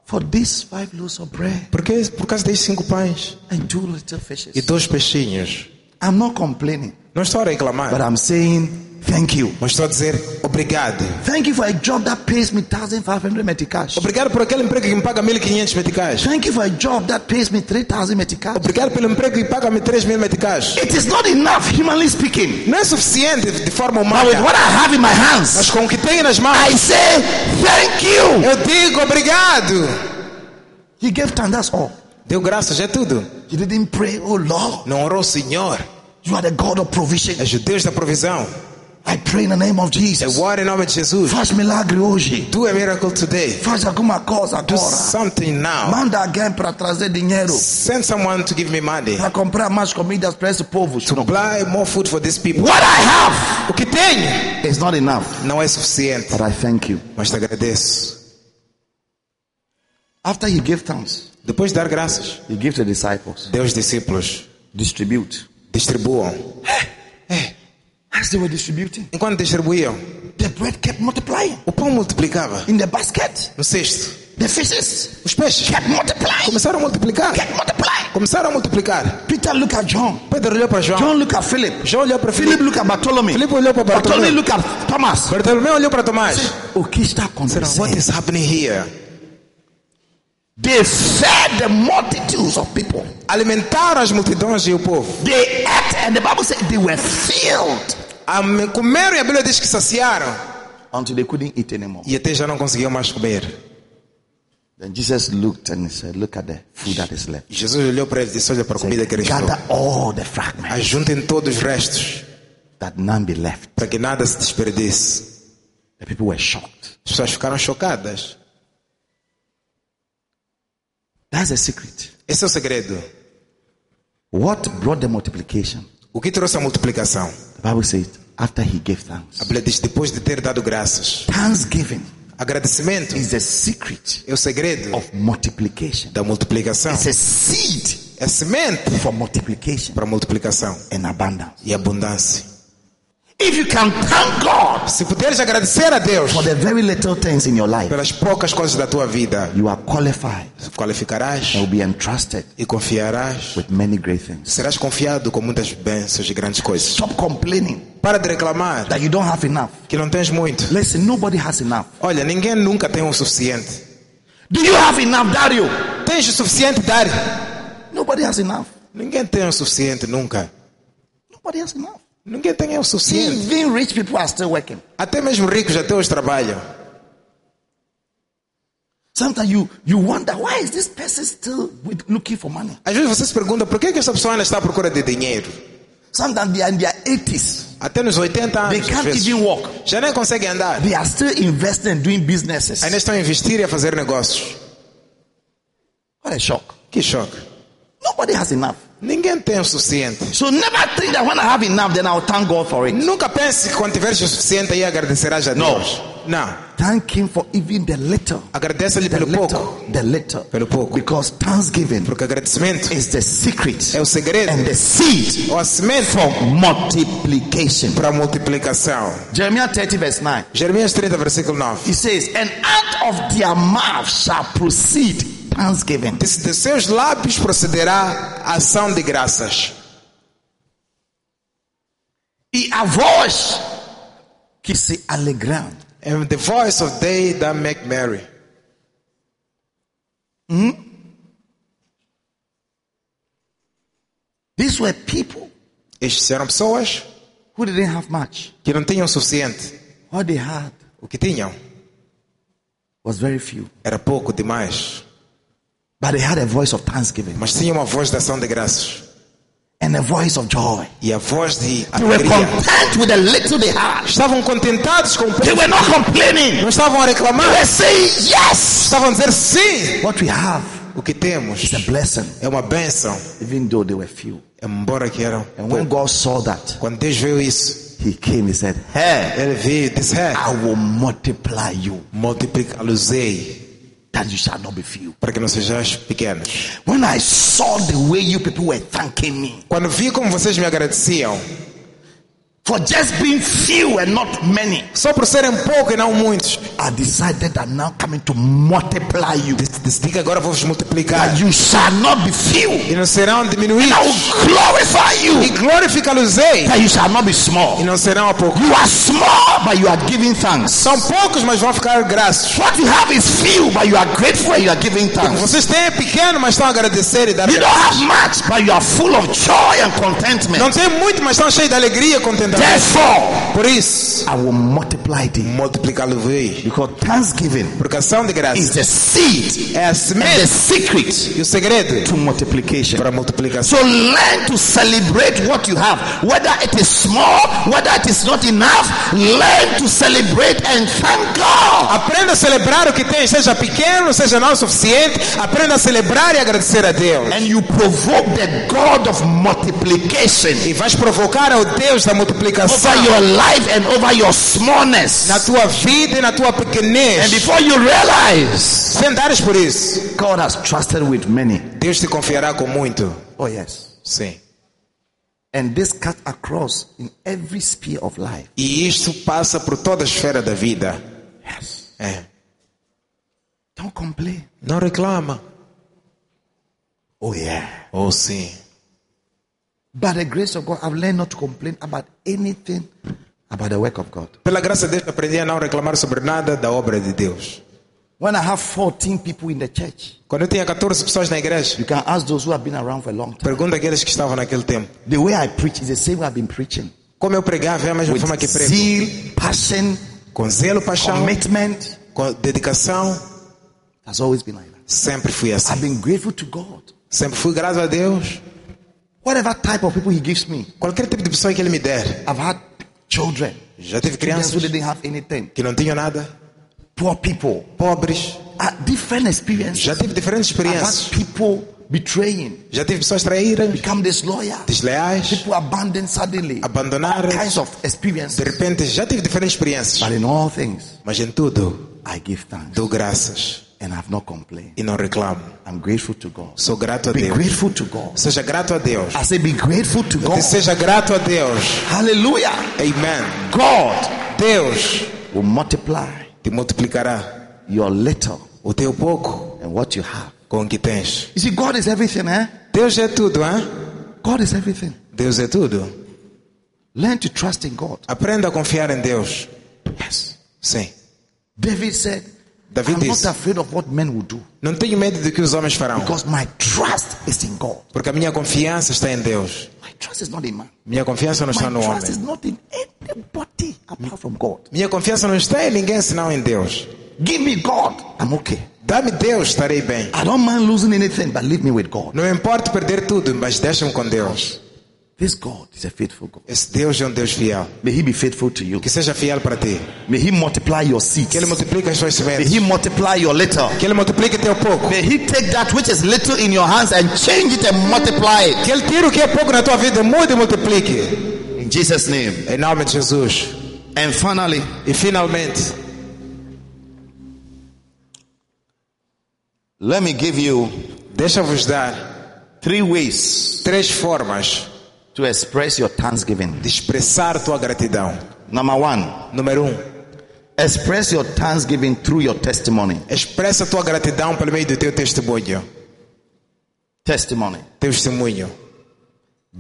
For these five loaves of bread. Porque por causa desses cinco pães. And two little fishes. E dois peixinhos. I'm not complaining. Não estou a reclamar. But I'm saying, thank you. Mas estou a dizer obrigado. Thank you for a job that pays me fifteen hundred meticais. Obrigado por aquele emprego que me paga mil e quinhentos meticais. Thank you for a job that pays me three thousand meticais. Obrigado pelo emprego que paga me três mil meticais. It is not enough, humanly speaking. Não é suficiente de forma humana. But with what I have in my hands, mas com o que tenho nas mãos, I say thank you. Eu digo obrigado. He gave thanks, that's all. Deu graças, é tudo. He didn't pray, oh Lord. Não orou, Senhor. You are the God of provision. És o Deus da provisão. I pray in the name of Jesus. Eu oro em nome de Jesus. Faz milagre hoje. Do a miracle today. Faz alguma coisa agora. Do something now. Manda alguém para trazer dinheiro. Send someone to give me money. Para comprar mais comidas para esse povo. To buy more food for these people. What I have, o que tenho, is not enough. Não é suficiente. But I thank you. Mas te agradeço. After he gave thanks, depois de dar graças, he gave to the disciples. Deu aos discípulos. Distribute. Distribuam. É. É. As they were distributing, enquanto distribuíam, the bread kept multiplying. O pão multiplicava. In the basket, no cesto. The fishes, os peixes, kept multiplying. Começaram a multiplicar. Kept multiplying. Começaram a multiplicar. Peter looked at John. Pedro olhou para João. John looked at Philip. João olhou para Philip. Philip looked at Bartholomew. Philip olhou para Bartholomew. Bartholomew looked at Thomas. Bartholomew olhou para Tomás. O que está acontecendo? What is happening here? They fed the multitudes of people. Alimentaram as multidões e o povo. They ate, and the Bible said they were filled. Am comeram e a Bíblia diz que saciaram. Until they couldn't eat anymore. E até já não conseguiam mais comer. Then Jesus looked and he said, look at the food that is left. Jesus olhou para eles e disse, olha para a comida que restou. Gather all the fragments. Ajuntem todos os restos. That none be left. Para que nada se desperdice. The people were shocked. As pessoas ficaram chocadas. That's the secret. Esse é o segredo. What brought the multiplication? O que trouxe a multiplicação? The Bible says, after he gave thanks. A Bíblia diz, depois de ter dado graças. Thanksgiving. Agradecimento is the secret é o segredo of multiplication. Da multiplicação. It's a seed, é semente for multiplication, para multiplicação and abundance. E abundância. If you can thank God, se puderes agradecer a Deus for the very little things in your life, pelas poucas coisas da tua vida, you are qualified, qualificarás, and will be entrusted, e confiarás, with many great things. Serás confiado com muitas bênçãos e grandes coisas. Stop complaining. Para de reclamar that you don't have enough. Que não tens muito. Listen, nobody has enough. Olha, ninguém nunca tem o suficiente. Do you have enough, Dario? Tens o suficiente, Dario? Nobody has enough. Ninguém tem o suficiente nunca. Nobody has enough. Ninguém tem o suficiente. Even rich people are still working. Até mesmo ricos até hoje trabalham. Sometimes you you wonder why is this person still with, looking for money? Às vezes você se pergunta por que que essa pessoa ainda está à procura de dinheiro? Sometimes they are in their eighties. Até nos oitenta anos. They can't even walk. Já nem conseguem andar. They are still investing and doing businesses. Ainda estão a investir e a fazer negócios. What a shock! Que choque! Nobody has enough. Ninguém tem o suficiente. So never think that when I have enough, then I'll thank God for it. Nunca pense que quando tiveres o suficiente aí agradecerás a Deus. Não. Não. Thank Him for even the little. Agradece-lhe pelo pouco. The little. Pelo pouco. Because thanksgiving. Porque agradecimento is the secret. É o segredo. And the seed. Ou a semente for multiplication. Para multiplicação. Jeremiah thirty verse nine. Jeremias trinta versículo nove. It says, and out of their mouth shall proceed. De seus lábios procederá a ação de graças. E a voz que se alegram. And the voice of they that make merry. Hmm? These were people. Estes eram pessoas who didn't have much. Que não tinham o suficiente. What they had. O que tinham. Was very few. Era pouco demais. But they had a voice of thanksgiving. Mas tinha uma voz da ação de graças. And a voice of joy. E a voz de alegria. They were content with the little they had. Estavam contentados com o pouco. They were not complaining. Não estavam a reclamar. They were saying yes. Estavam a dizer sim. What we have. O que temos. Is a blessing. É uma bênção. Even though they were few. Embora que eram. And when God saw that. Quando Deus viu isso. He came and said, hey. Ele veio, disse, hey. I will multiply you. Multiplicá-los-ei. That you shall not be few. Para que não sejais pequenos. When I saw the way you people were thanking me. Quando vi como vocês me agradeciam. For just being few and not many. Só por serem pouco e não muitos. I decided that now coming to multiply you. Decidi que agora vou vos multiplicar. That you shall not be few. E não serão diminuídos. And I will glorify you. E glorificá-los-ei. That you shall not be small. E não serão a pouco. You are small, but you are giving thanks. São poucos, mas vão ficar graças. What you have is few, but you are grateful and you are giving thanks. Vocês têm pequeno, mas estão a agradecer e dar graças. You don't have much, but you are full of joy and contentment. Não têm muito, mas estão cheios de alegria e contentamento. Therefore, por isso, I will multiply thee. Multiplicá-lo-ei. Because thanksgiving is the seed and the secret e o segredo to multiplication. Para multiplicação. So learn to celebrate what you have, whether it is small, whether it is not enough. Learn to celebrate and thank God. Aprenda a celebrar o que tem, seja pequeno, seja não suficiente. Aprenda a celebrar e agradecer a Deus. And you provoke the God of multiplication. E vais provocar ao Deus da multiplicação. Over your life and over your smallness. Na tua vida e na tua pequenez. And before you realize, sem dares por isso, God has trusted with many. Deus te confiará com muito. Oh yes. Sim. And this cuts across in every sphere of life. E isto passa por toda a esfera da vida. Yes. É. Don't complain. Não reclama. Oh yeah. Oh sim. By the grace of God, I've learned not to complain about anything about the work of God. Pela graça de Deus, aprendi a não reclamar sobre nada da obra de Deus. When I have fourteen people in the church, quando eu tinha catorze pessoas na igreja, you can ask those who have been around for a long time. Pergunta aqueles que estavam naquele tempo. The way I preach is the same way I've been preaching. Como eu pregava é a mesma forma que prego. Zeal, passion, com zelo, paixão, commitment, com dedicação. Has always been like that. Sempre fui assim. I've been grateful to God. Sempre fui grato a Deus. Whatever type of people He gives me, qualquer tipo de pessoa que Ele me der. I've had children. Já tive crianças who didn't have anything. Que não tinham nada. Poor people, pobres, uh, different experiences. Já tive diferentes experiências. I've had people betraying. Já tive pessoas traídas. Become disloyal. Desleais. People abandoned suddenly. Abandonaram. Kinds of experiences. De repente já tive diferentes experiências. But in all things, mas em tudo, I give thanks. Dou graças. And I've not complained. E não reclamo. I'm grateful to God. Sou grato a Deus. Be grateful to God. Seja grato a Deus. I say be grateful to God. Seja grato a Deus. Hallelujah. Amen. God, Deus, will multiply. Te multiplicará your little, o teu pouco, and what you have, com o que tens. You see, God is everything, eh? Deus é tudo, eh? God is everything. Deus é tudo. Learn to trust in God. Aprenda a confiar em Deus. Yes. Sim. David said, David I'm disse, not afraid of what men will do. Não tenho medo do que os homens farão. Because my trust is in God. Porque a minha confiança está em Deus. My trust is not in man. Minha confiança não está no homem. My trust is not in anybody apart from God. Minha confiança não está em ninguém senão em Deus. Give me God, I'm okay. Dá-me Deus, estarei bem. I don't mind losing anything, but leave me with God. Não importa perder tudo, mas deixa-me com Deus. This God is a faithful God. Esse Deus é um Deus fiel. May He be faithful to you. Que seja fiel para ti. May He multiply your seeds. Que Ele multiplique as suas sementes. May He multiply your little. Que Ele multiplique teu pouco. May He take that which is little in your hands and change it and multiply it. Que Ele tire o que é pouco na tua vida, mude e multiplique. In Jesus' name. Em nome de Jesus. And finally, e finalmente, let me give you. Deixa-vos dar. Three ways. Três formas. To express your thanksgiving. De expressar tua gratidão. Number one. Número um. Express your thanksgiving through your testimony. Expressa tua gratidão pelo meio do teu testemunho. Testimony. Testemunho.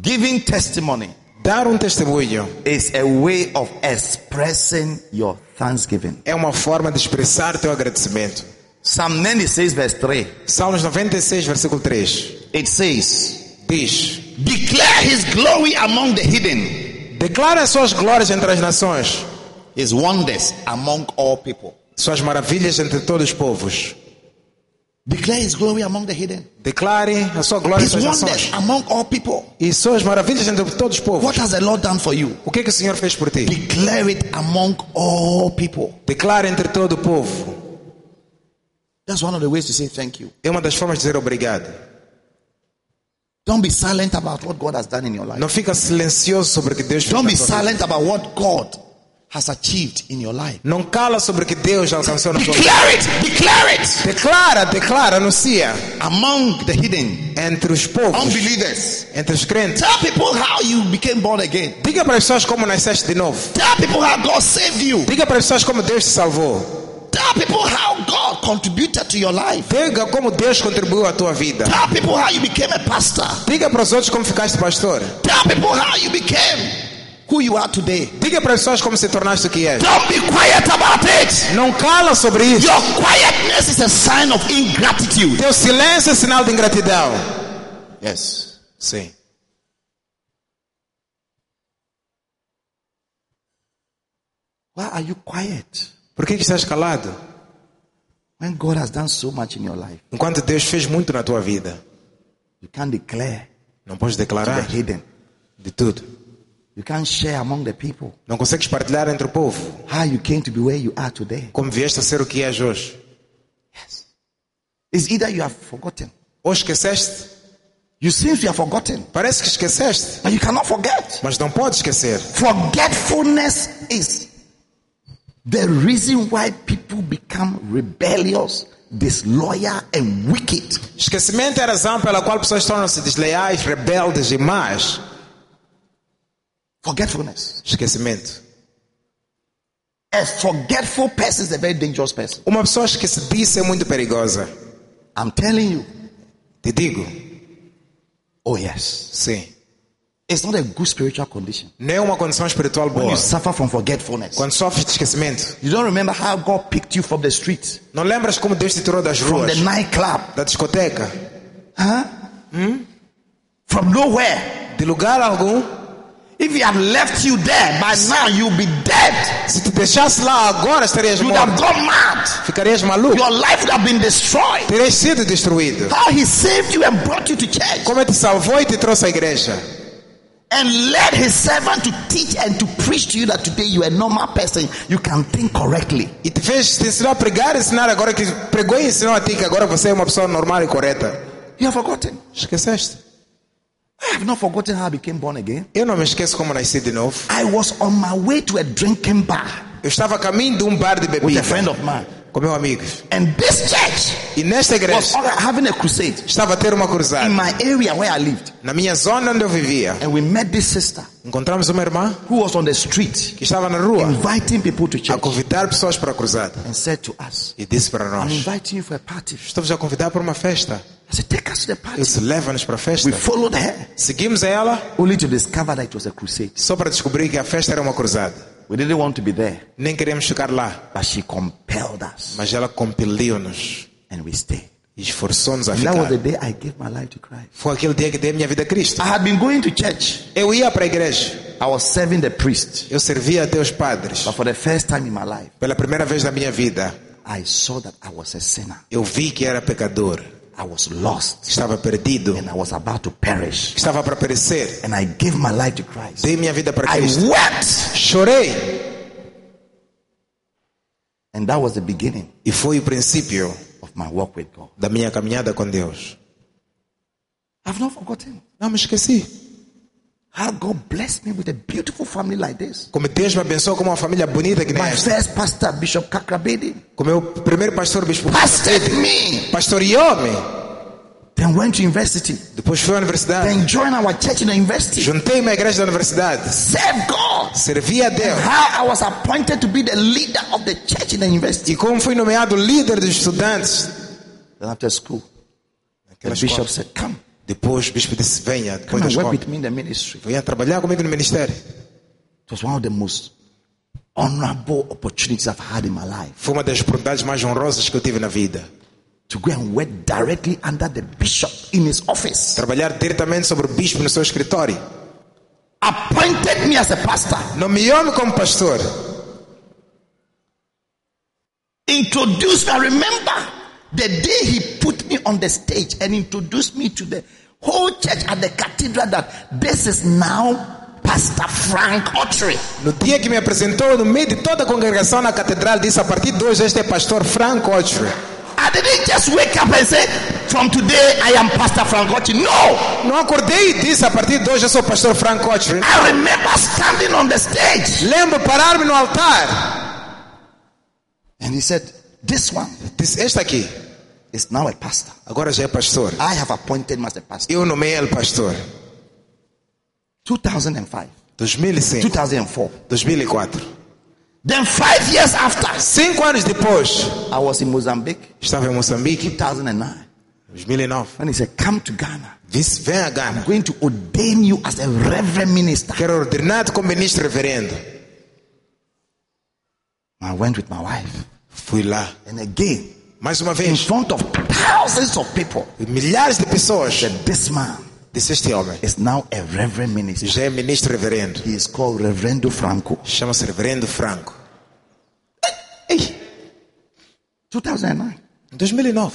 Giving testimony. Dar um testemunho. Is a way of expressing your thanksgiving. É uma forma de expressar teu agradecimento. Psalm ninety-six verse three. Salmos ninety-six versículo três. It says. Diz. Declare His glory among the hidden. Declara suas glórias entre as nações. His wonders among all people. Suas maravilhas entre todos os povos. Declare His glory among the hidden. Declare a sua glória entre as nações. Among all people. E suas maravilhas entre todos os povos. What has the Lord done for you? O que é que o Senhor fez por ti? Declare it among all people. Declare entre todo o povo. That's one of the ways to say thank you. É uma das formas de dizer obrigado. Don't be silent about what God has done in your life. Não fica silencioso sobre o que Deus fez. Don't be silent about what God has achieved in your life. Não cala sobre o que Deus alcançou na tua vida. Declare it, declare it. Declara, declara, anuncia. Among the hidden, entre os povos, unbelievers, entre os crentes. Tell people how you became born again. Diga para as pessoas como nasceste de novo. Tell people how God saved you. Diga para as pessoas como Deus te salvou. Tell people how God contributed to your life. Diga como Deus contribuiu à tua vida. Tell people how you became a pastor. Diga para os outros como ficaste pastor. Tell people how you became who you are today. Diga para as pessoas como se tornaste o que és. Don't be quiet about it. Não cala sobre isso. Your quietness is a sign of ingratitude. Teu silêncio é sinal de ingratidão. Yes. Sim. Why are you quiet? Por que estás calado? When God has done so much in your life, enquanto Deus fez muito na tua vida, you can't declare. Não podes declarar to the hidden. De tudo. You can't share among the people. Não consegues partilhar entre o povo. How you came to be where you are today. Como vieste a ser o que és hoje? Yes. It's either you have forgotten. Ou esqueceste? You seem to have forgotten. Parece que esqueceste. But you cannot forget. Mas não podes esquecer. Forgetfulness is the reason why people become rebellious, disloyal and wicked. Esquecimento é a razão pela qual pessoas tornam-se desleais, rebeldes e más. Forgetfulness. Esquecimento. A forgetful person is a very dangerous person. Uma pessoa esquecida é muito perigosa. I'm telling you. Te digo. Oh yes. Sim. It's not a good spiritual condition. Não é uma condição espiritual boa. When you suffer from forgetfulness. Quando sofre de esquecimento. You don't remember how God picked you from the street. Não lembras como Deus te tirou das ruas. From the nightclub. Da discoteca. Huh? Hmm? From nowhere. De lugar algum. If he had left you there, by now you'll be dead. Se te deixasse lá agora, estarias morto. You'd have gone mad. Ficarias maluco. Your life would have been destroyed. Terias sido destruído. How he saved you and brought you to church. Como te salvou e te trouxe à igreja. And led his servant to teach and to preach to you that today you are a normal person, you can think correctly. E te fez te ensinar a pregar e ensinar agora que pregou e ensinou a ti que agora você é uma pessoa normal e correta. You have forgotten. Esqueceste. I have not forgotten how I became born again. Eu não me esqueço como nasci de novo. I was on my way to a drinking bar. Eu estava a caminho de um bar de bebida. With a friend of mine. Com meu amigo. And this church e nesta igreja was having a crusade. Estava a ter uma cruzada. In my area where I lived. Na minha zona onde eu vivia. And we met this sister. Encontramos uma irmã. Who was on the street. Que estava na rua. Inviting people to church. A convidar pessoas para a cruzada. And said to us. E disse para nós. I'm inviting you for a party. Estamos a convidar para uma festa. I said, take us to the party. Eles levam-nos para a festa. We followed her. Seguimos a ela. Only to discover that it was a crusade. Só para descobrir que a festa era uma cruzada. We didn't want to be there. Nem queríamos ficar lá. But she compelled us. Mas ela compeliu-nos. And we stayed. E esforçou-nos a ficar. That was the day I gave my life to Christ. Foi aquele dia que dei minha vida a Cristo. I had been going to church. Eu ia para a igreja. I was serving the priest. Eu servia a teus padres. But for the first time in my life. Pela primeira vez na minha vida. I saw that I was a sinner. Eu vi que era pecador. I was lost. Estava perdido. And I was about to perish. Estava para perecer. And I gave my life to Christ. Dei minha vida para Cristo. I wept. Chorei. And that was the beginning. E foi o princípio of my walk with God. Da minha caminhada com Deus. I've not forgotten. Não me esqueci. How God blessed me with a beautiful family like this. Como Deus me abençoou com uma família bonita que nem esta. My first pastor, Bishop Kakrabedi. Como meu primeiro pastor, Bispo Kakrabedi. Me. Pastoreou-me. Then went to university. Depois fui à universidade. Then joined our church in the university. Juntei-me à igreja da universidade. Serve God. Servi a Deus. And how I was appointed to be the leader of the church in the university. E como fui nomeado líder dos estudantes. Then after school, the bishop said, "Come." Depois o bispo disse, venha, depois da escola. Venha trabalhar comigo no ministério. Foi uma das oportunidades mais honrosas que eu tive na vida. To go and work directly under the bishop in his office. Trabalhar diretamente sobre o bispo no seu escritório. Appointed me as a pastor. Nomeou-me como pastor. Introduced me, remember. The day he put me on the stage and introduced me to the whole church at the cathedral that this is now Pastor Frank Ochuri. No dia que me apresentou no meio de toda a congregação na catedral, disse a partir de hoje este é Pastor Frank Ochuri. I didn't just wake up and say from today I am Pastor Frank Ochuri. No. Não acordei e disse a partir de hoje eu sou Pastor Frank Ochuri. I remember standing on the stage. Lembro parar-me no altar. And he said, this one, this esta aqui, is now a pastor. Agora já é pastor. I have appointed him as a pastor. Eu nomeei ele pastor. two thousand five. two thousand five. two thousand four. two thousand four. Then five years after. Cinco anos depois. I was in Mozambique. Estava em Moçambique. two thousand nine. two thousand nine. And he said, "Come to Ghana. This vem a Ghana. I'm going to ordain you as a reverend minister." Quero ordenar-te como ministro reverendo. I went with my wife. Fui lá. And again, mais uma vez, in front of thousands of people, milhares de pessoas, said, this man, disse este homem, is now a reverend minister. Já é ministro reverendo. He is called Reverendo Franco. Chama-se Reverendo Franco. Ei, ei. two thousand nine. two thousand nine.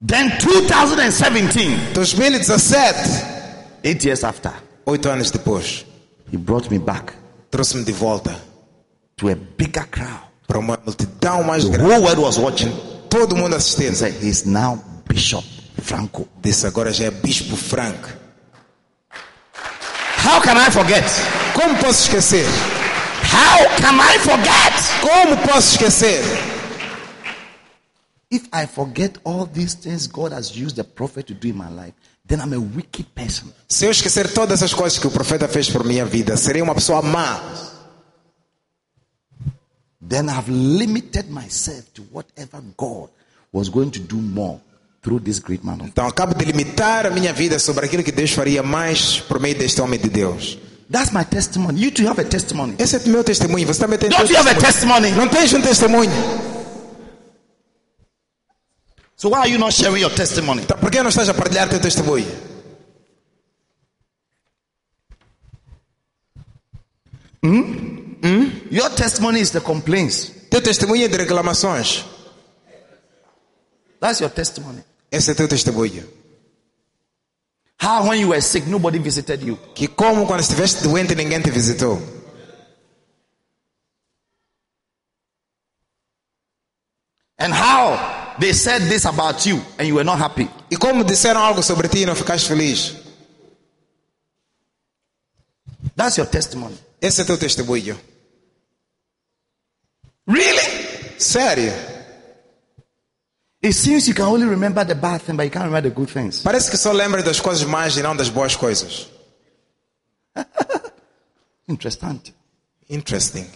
Then twenty seventeen. twenty dezessete. Eight years after. Oito anos depois. He brought me back. Trouxe-me de volta. To a bigger crowd. Para uma multidão mais grande. The whole world was watching. Todo mundo assistindo. He is now Bishop Franco. Desse agora já é Bispo Franco. How can I forget? Como posso esquecer? How can I forget? Como posso esquecer? If I forget all these things God has used the prophet to do in my life, then I'm a wicked person. Se eu esquecer todas as coisas que o profeta fez por minha vida, serei uma pessoa má. Then I've limited myself to whatever God was going to do more through this great man. Então acabo de limitar a minha vida sobre aquilo que Deus faria mais por meio deste homem de Deus. That's my testimony. You too have a testimony. Esse é o meu testemunho. Você também tem Don't you have a testimony? Não tens um testemunho? So why are you not sharing your testimony? Então, por que não estás a partilhar teu testemunho? Hum? Hum? Your testimony is the complaints. Teu testemunho é de reclamações. That's your testimony. Esse é teu testemunho. How when you were sick, nobody visited you. Que como quando estiveste doente ninguém te visitou. And how they said this about you and you were not happy. E como disseram algo sobre ti e não ficaste feliz. That's your testimony. Esse é teu testemunho. Really? Sério? It seems you can only remember the bad thing, but you can't remember the good things. Parece que só lembra das coisas más e não das boas coisas. Interessante. Interesting.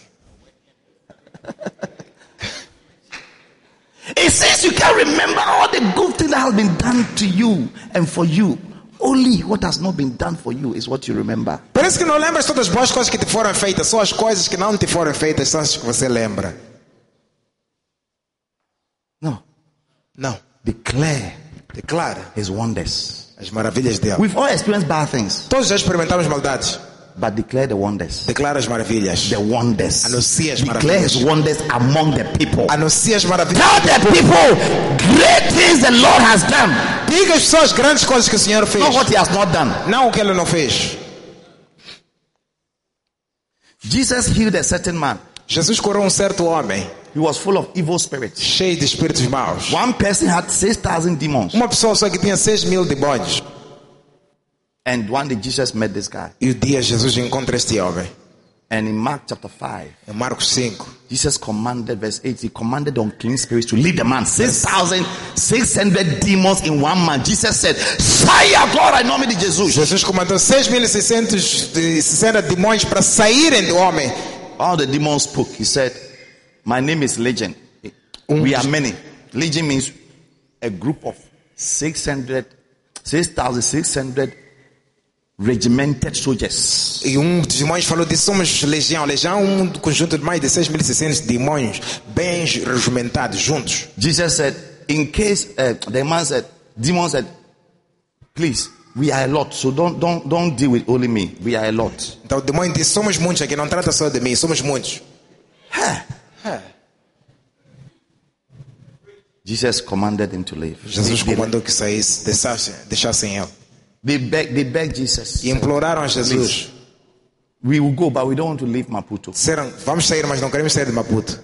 It says you can't remember all the good things that has been done to you and for you. Only what has not been done for you is what you remember. Parece que não lembras todas as boas coisas que te foram feitas, só as coisas que não te foram feitas são as que você lembra. Não. Não. Declare, declare his wonders. As maravilhas dele. We've all experienced bad things. Todos já experimentamos maldades. But declare the wonders. Declara as maravilhas. The wonders. Anuncia as declare maravilhas. His wonders among the people. Anuncia as maravilhas. Tell the people great things the Lord has done. Diga às pessoas grandes coisas que o Senhor fez. Not what he has not done. Não o que ele não fez. Jesus healed a certain man. Jesus curou um certo homem. He was full of evil spirits. Cheio de espíritos maus. One person had six thousand demons. Uma pessoa só que tinha seis mil demônios. And one day Jesus met this guy. E um dia Jesus encontra este homem. And in Mark chapter five, in Marcos cinco, Jesus commanded verse eight, he commanded the unclean spirits to leave the man. Six thousand six hundred demons in one man. Jesus said, sai agora em nome de Jesus. Jesus comandou seis mil e seiscentos demônios para saírem do homem. All the demons spoke. He said, my name is Legion. We are many. Legion means a group of six thousand six hundred regimented soldiers. E um dos demônios falou de somos legião. Legião é um conjunto de mais de seis mil e seiscentos demônios bem regimentados juntos. Jesus said, in case uh, the man said, demon said, please, we are a lot, so don't don't don't deal with only me. We are a lot. Então o demônio disse, somos muitos aqui, não trata só de mim, somos muitos. Huh. Jesus commanded him to leave. Jesus comandou que saísse, deixassem, deixassem ele. They begged, they begged Jesus. E imploraram a Jesus. We will go, but we don't want to leave Maputo. Serão, vamos sair, mas não queremos sair de Maputo.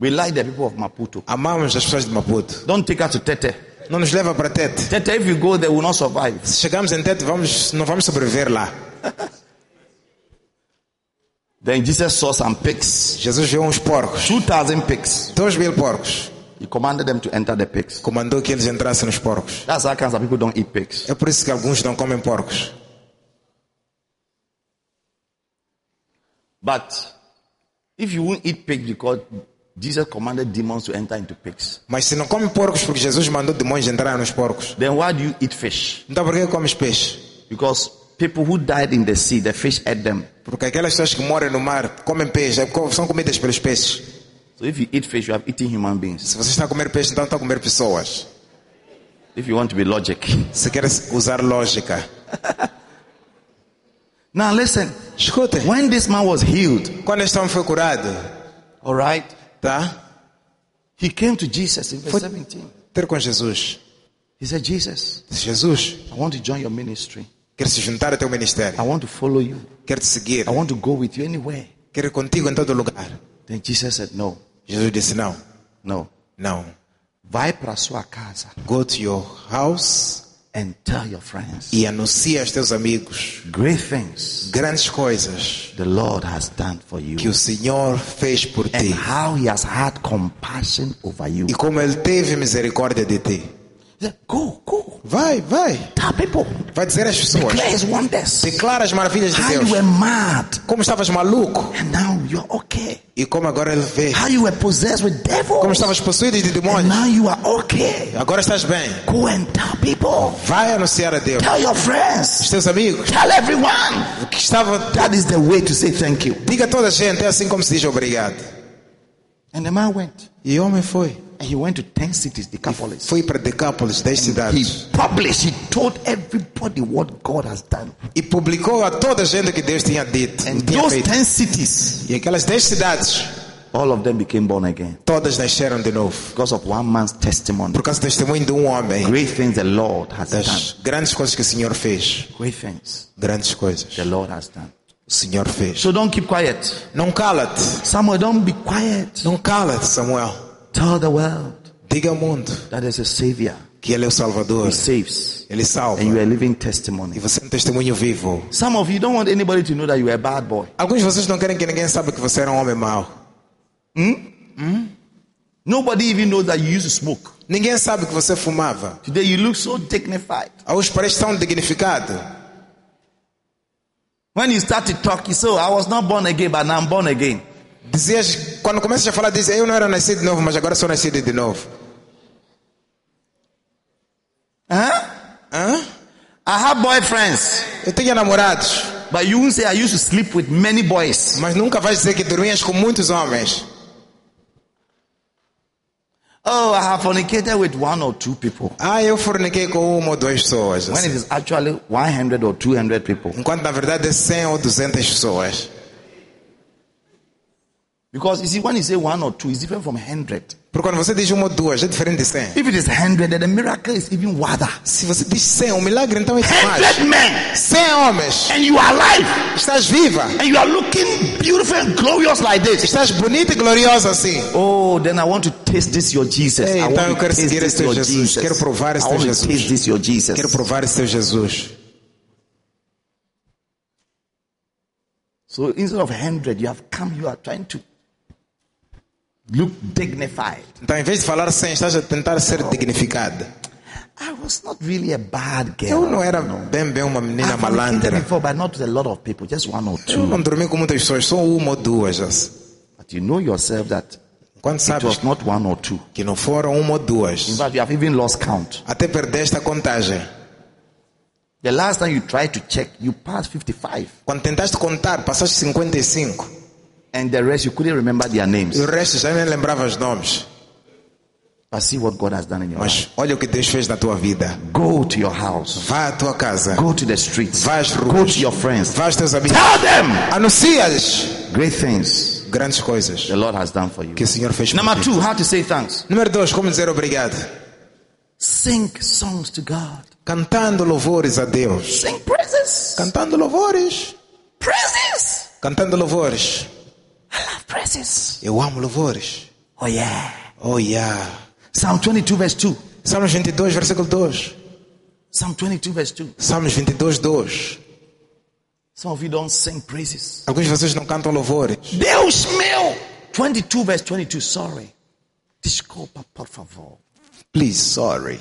We like the people of Maputo. Amamos as pessoas de Maputo. Don't take us to Tete. Não nos leva para Tete. Tete, if you go, they will not survive. Se chegamos em Tete, vamos, não vamos sobreviver lá. Then Jesus saw some pigs. Jesus viu uns porcos. two thousand pigs. dois mil porcos. He commanded them to enter the pigs. Comandou que eles entrassem nos porcos. That's why some people don't eat pigs. É por isso que alguns não comem porcos. But if you won't eat pigs because Jesus commanded demons to enter into pigs. Mas se não come porcos porque Jesus mandou demônios entrar nos porcos. Then why do you eat fish? Então por que comes peixe? Because people who died in the sea, the fish ate them. Porque aquelas pessoas que morrem no mar comem peixe, são comidas pelos peixes. So if you eat fish, you have eaten human beings. Se você está a comer peixe, então está a comer pessoas. If you want to be logic. Se queres usar lógica. Now listen. Escuta. When this man was healed, quando este homem foi curado, all right, tá? He came to Jesus in verse seventeen. Ter com Jesus. He said, Jesus, Jesus, I want to join your ministry. Quero se juntar ao teu ministério. I want to follow you. Quero te seguir. I want to go with you anywhere. Quero ir contigo em todo lugar. Then Jesus said no. Jesus disse não. No. Não. Vai para a sua casa. Go to your house and tell your friends. E anuncia aos teus amigos. Great things. Grandes coisas. The Lord has done for you. Que o Senhor fez por ti. And how he has had compassion over you. E como ele teve misericórdia de ti. Go, go. Vai, vai. Tell people. Vai dizer às pessoas. Declare his wonders. Declara as maravilhas de How Deus. How you were mad. Como estavas maluco. And now you're okay. E como agora ele vê. How you were possessed with devils. Como estavas possuído de demônios. And now you are okay. Agora estás bem. Go and tell people. Vai anunciar a Deus. Tell your friends. Os teus amigos. Tell everyone. Que estava... That is the way to say thank you. Diga a toda a gente, é assim como se diz obrigado. And the man went. E o homem foi. And he went to ten cities, Decapolis. Foi para Decapolis, dez cidades. He published, he told everybody what God has done. E publicou a toda a gente que Deus tinha dito. And tinha those feito. ten cities, e aquelas dez cidades, all of them became born again. Todas nasceram de novo. Because of one man's testimony. Por causa do testemunho de um homem. Great things the Lord has das done. Grandes coisas que o Senhor fez. Great things. Grandes coisas. The Lord has done. O Senhor fez. So don't keep quiet. Não cala-te. Samuel, don't be quiet. Não cala-te, Samuel. Tell the world. Diga ao mundo. That is a savior. Que ele é o Salvador. He saves. Ele salva. And you are living testimony. E você é um testemunho vivo. Some of you don't want anybody to know that you are a bad boy. Alguns de vocês não querem que ninguém saiba que você era um homem mau. Hmm? Hmm? Nobody even knows that you used to smoke. Ninguém sabe que você fumava. Today you look so dignified. Hoje parece tão dignificado. When you started talking, so I was not born again, but now I'm born again. Dizias, quando começas a falar, dizes, eu não era nascido de novo, mas agora sou nascido de novo. Hã? Hã? I have boyfriends. Eu tenho namorados. But you won't say I used to sleep with many boys. Mas nunca vais dizer que dormias com muitos homens. Oh, I have fornicated with one or two people. Ah, eu forniquei com uma ou duas pessoas. When it is actually one hundred or two hundred people. Enquanto na verdade é cem ou duzentas pessoas. Because you see, when you say one or two, it's different from hundred. Porque quando você diz uma ou duas, é diferente de cem. If it is hundred, then the miracle is even wilder. Se você diz cem, o milagre então é mais. Hundred men, cem homens, and you are alive. Estás viva. And you are looking beautiful and glorious like this. Estás bonita e gloriosa assim. Oh, then I want to taste this your Jesus. Ei, então eu quero seguir este Jesus. Jesus. Quero provar este Jesus. I want to taste this your Jesus. Quero provar este Jesus. So instead of hundred, you have come. You are trying to look dignified. Então, em vez de falar sem, estás a tentar ser dignificado. I was not really a bad girl. Eu não era bem bem uma menina malandra. Before, but not with a lot of people, just one or two. Eu não dormi com muitas pessoas, só uma ou duas. But you know yourself that quando sabes it was not one or two. Que não foram uma ou duas. In fact, you have even lost count. Até perdeste a contagem. The last time you tried to check, you passed fifty-five. Quando tentaste contar, passaste cinquenta e cinco. And the rest you couldn't remember their names. O resto já nem lembrava os nomes. But see what God has done in your Mas life. Olha o que Deus fez na tua vida. Go to your house. Vá à tua casa. Go to the streets. Vá às ruas. Go to your friends. Vá aos teus amigos. Tell them. Anuncia-lhes. Great things. Grandes coisas. The Lord has done for you. Que o Senhor fez. Number two, how to say thanks. Número dois, como dizer obrigado. Sing songs to God. Cantando louvores a Deus. Sing praises. Cantando louvores. Praises. Cantando louvores. I love praises. Eu amo louvores. Oh yeah. Oh yeah. Psalm twenty-two verse two. Psalm twenty-two versículo dois. Psalm twenty-two verse two. Psalm twenty-two verse two. Some of you don't sing praises. Alguns de vocês não cantam louvores. Deus meu. twenty-two verse twenty-two. Sorry. Desculpa, por favor. Please, sorry.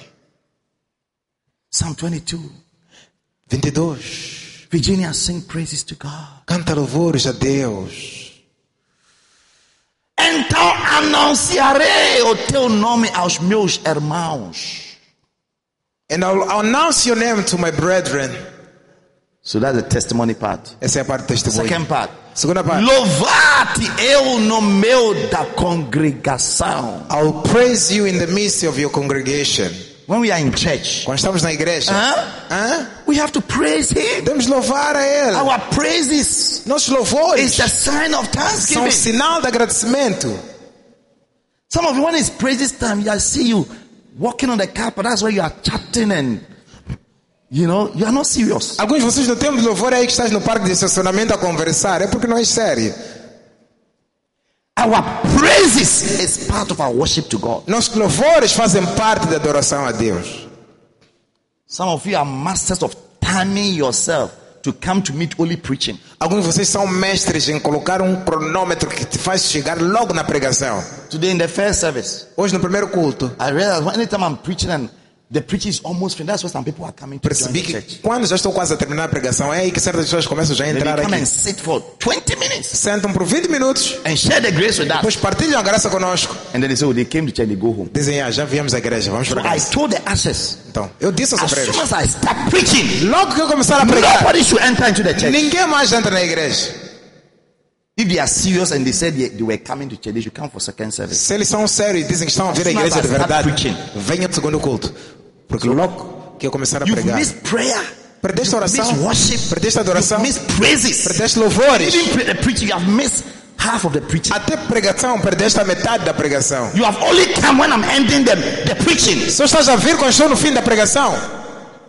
Psalm twenty-two. vinte e dois. Virginia, sing praises to God. Canta louvores a Deus. Então anunciarei o teu nome aos meus irmãos. And I'll announce your name to my brethren. So that's the testimony part. Essa é a parte do testemunho. Second part. Segunda parte. Louvar-te eu no meio da congregação. I'll praise you in the midst of your congregation. When we are in church, quando estamos na igreja, uh, uh, we have to praise Him. Devemos louvar a Ele. Our praises, nossos louvores, is a sign of thanksgiving. São um sinal de agradecimento. Some of you, when it's praises time, I see you walking on the carpet. That's why you are chatting and you know you are not serious. Alguns de vocês no tempo de louvor é aí que estás no parque de estacionamento a conversar, é porque não é sério. Our praises is part of our worship to God. Nossos louvores fazem parte da adoração a Deus. Some of you are masters of timing yourself to come to meet only preaching. Alguns de vocês são mestres em colocar um cronômetro que te faz chegar logo na pregação. Today in the first service, hoje no primeiro culto, I realized anytime I'm preaching and The preaching is almost finished. That's why some people are coming to join the church. Quando já estou quase a terminar a pregação, é aí que certas pessoas começam já a entrar aqui. Come and sit for twenty minutes. Sentam por vinte minutos. And share the grace with us. Depois partilham a graça conosco. And then they say, oh, they came to church and they go home. Dizem, ah, já viemos à igreja, vamos para casa. So I told the ushers. Então, eu disse aos obreiros. As soon as I start preaching, logo que eu começar a pregar, nobody should enter into the church. Ninguém mais entra na igreja. If they are serious and they said they, they were coming to church, they should come for second service. Se eles são sérios e dizem que estão a vir à igreja de verdade, venham para o segundo culto, porque logo que eu começar a pregar, miss prayer, perdeste a oração, perdeste a adoração, miss praises, perdeste louvores, even preaching, you have missed half of the preaching. Até pregação, perdeste a metade da pregação. You have only come when I'm ending them, the preaching. Só estás a vir quando estou no fim da pregação.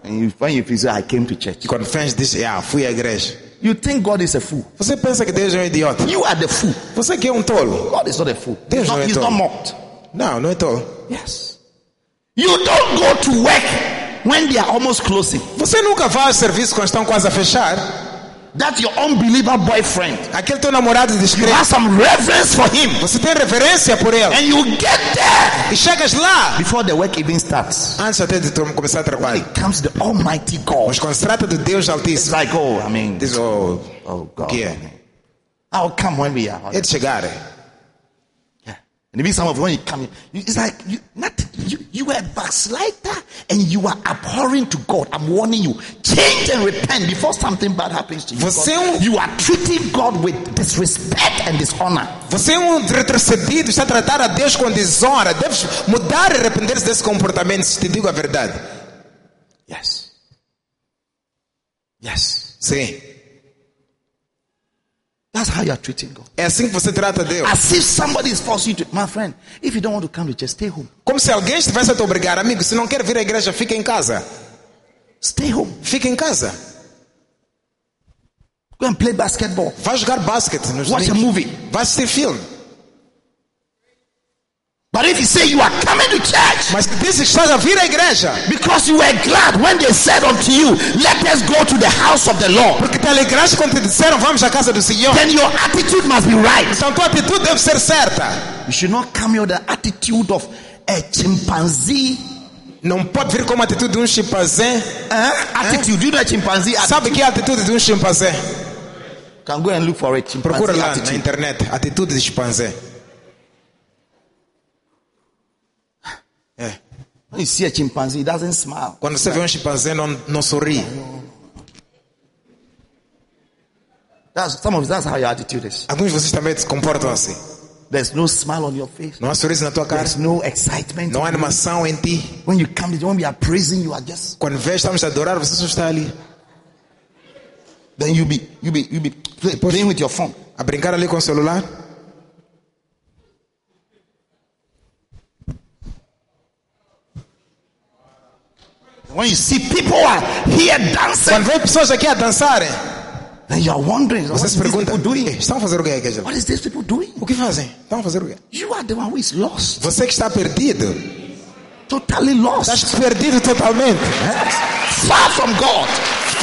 And you find you say, I came to church. Quando fez diz, ah, fui à igreja. You think God is a fool. Você pensa que Deus é um idiota. You are the fool. Você que é um tolo. God is not a fool. Deus não é tolo. He's not mocked. Não, não é tolo. Yes. You don't go to work when they are almost closing. Você nunca vai ao serviço quando estão quase a fechar. That's your unbeliever boyfriend. Aquele teu namorado descrente. You have some reverence for him. Você tem reverência por ele. And you get there. E chegas lá. Before the work even starts. Antes até de começar a trabalhar. It comes the Almighty God. Mas quando se trata do Deus Altíssimo. It's like, oh, I mean, this oh, oh God. Yeah. I'll come when we are. It's chegar. Yeah. And maybe some of you when you come, it's like you not you you are a backslider. And you are abhorring to God. I'm warning you. Change and repent before something bad happens to you. Você um, you are treating God with disrespect and dishonor. Você é um retrocedido, está a tratar a Deus com desonra. Deves mudar e arrepender-se desse comportamento, se te digo a verdade. Yes. Yes. Sim. That's how you are treating God. É assim que você trata Deus. As if somebody is forcing you to, my friend, if you don't want to come to church, stay home. Como se alguém estivesse a te obrigar, amigo, se não quer vir à igreja, fica em casa. Stay home. Fica em casa. Go and play basketball. Vai jogar basquete. Watch a movie. Vai assistir filme. But if you say you are coming to church, mas dizes estás a vir à igreja, because you were glad when they said unto you, let us go to the house of the Lord. Porque te alegraste quando te disseram vamos à casa do Senhor. Then your attitude must be right. Então tua atitude deve ser certa. You should not come here with the attitude of a chimpanzee. Não pode vir com a atitude de um chimpanzé. Huh? Attitude, you know, chimpanzee. Attitude. Sabe que é a atitude de um chimpanzé? Can go and look for it. Procura lá na internet, atitude de chimpanzé. É. When you see a chimpanzee, he doesn't smile. Quando você vê um chimpanzé, não, não sorri. That's, some of that's how your attitude is. Alguns de vocês também se comportam assim. There's no smile on your face. Não há sorriso na tua cara. There's no excitement. Não há animação em ti. When you come, when we are praising, you are just. Quando vês, estamos a adorar, você só está ali. Then you be, you be, you be playing with your phone. A brincar ali com o celular. When you see people are here dancing, quando vê pessoas aqui a dançarem, then you are wondering, você se pergunta, estão a fazer o quê? What is these people doing? O que fazem? Estão a fazer o quê? You are the one who is lost. Você que está perdido. Totally lost. Estás perdido totalmente. Far from God.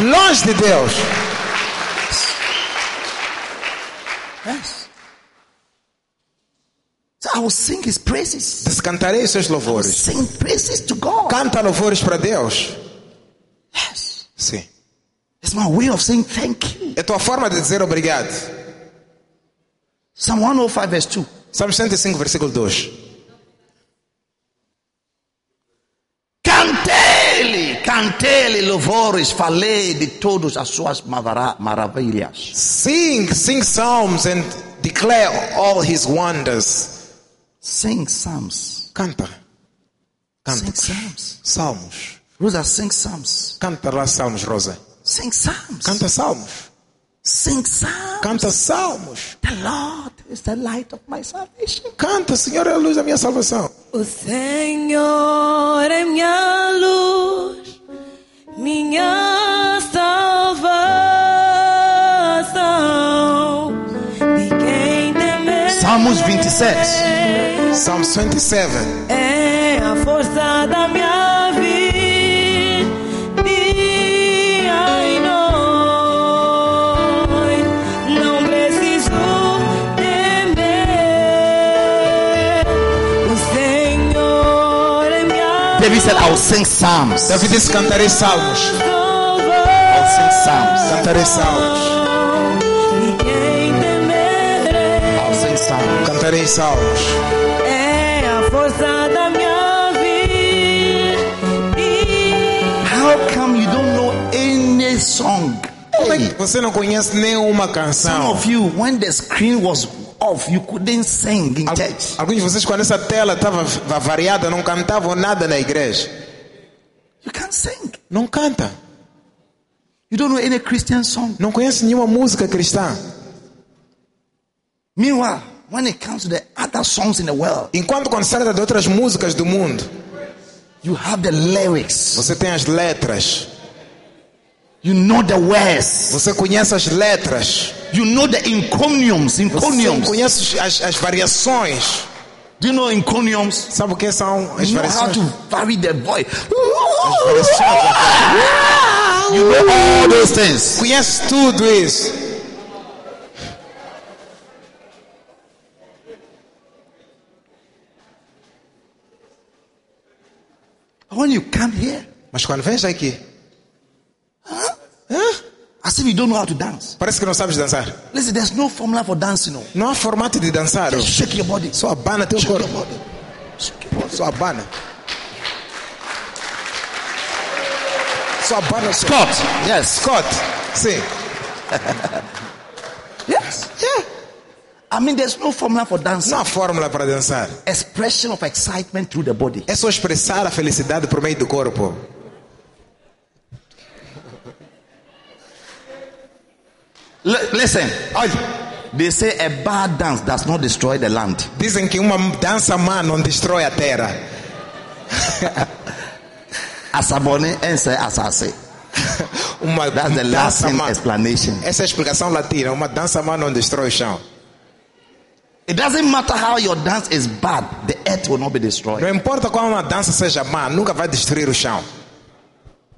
Longe de Deus. Yes. Yes. So I will sing his praises. Descantarei os seus louvores. Sing praises to God. Canta louvores para Deus. Yes. Sim. It's my way of saying thank you. É tua forma de dizer obrigado. Psalm one oh five verse two. Psalm one oh five versículo two. Cantei-lhe, cantei-lhe louvores, falei de todas as suas maravilhas. Sing, sing psalms and declare all his wonders. Sing psalms. Canta. Canta. Sing psalms. Salmos. Rosa, sing psalms. Canta lá salmos, Rosa. Sing psalms. Canta salmos. Sing psalms. Canta salmos. The Lord is the light of my salvation. Canta, o Senhor é a luz da minha salvação. O Senhor é minha luz, minha salvação. De quem temerei? Salmos twenty-six. Psalm twenty-seven. É a força da minha vida, dia e noite, não preciso temer. O Senhor é minha. David said, I will sing psalms. Davides cantarei salmos. I will sing psalms. Cantarei salmos. I will sing psalms. Cantarei salmos. É a força da minha vida. How come you don't know any song? Hey. Você não conhece nenhuma canção. Some of you, when the screen was off, you couldn't sing in Al- church. Alguns de vocês, quando essa tela estava variada, não cantavam nada na igreja. You can't sing. Não canta. You don't know any Christian song. Não conhece nenhuma música cristã. Meanwhile, when it comes to the other songs in the world, enquanto quando se trata de outras músicas do mundo, you have the lyrics. Você tem as letras. You know the words. Você conhece as letras. You know the encomiums. Encomiums. Você conhece as, as variações. Do you know encomiums? Sabe o que são as variações? You know how to vary the voice. As variações. You know all those things. Conhece tudo isso. When you come here, mas quando vens aqui, huh? As if you don't know how to dance. Parece que não sabes dançar. Listen, there's no formula for dancing. No. Não há formato de dançar. Just shake your body. Só abana teu shake corpo. Your body. Shake your body. Só abana. Só abana. Scott. Yes. Scott. Sim. Yes. Yeah. I mean, there's no formula for dancing. Não há fórmula para dançar. Expression of excitement through the body. É só expressar a felicidade por meio do corpo. Listen, they say a bad dance does not destroy the land. Dizem que uma dança má não destrói a terra. Asabone ense asase. Uma That's the Latin explanation. Essa é a explicação latina. Uma dança má não destrói o chão. It doesn't matter how your dance is bad, the earth will not be destroyed. Não importa qual uma dança seja má, nunca vai destruir o chão.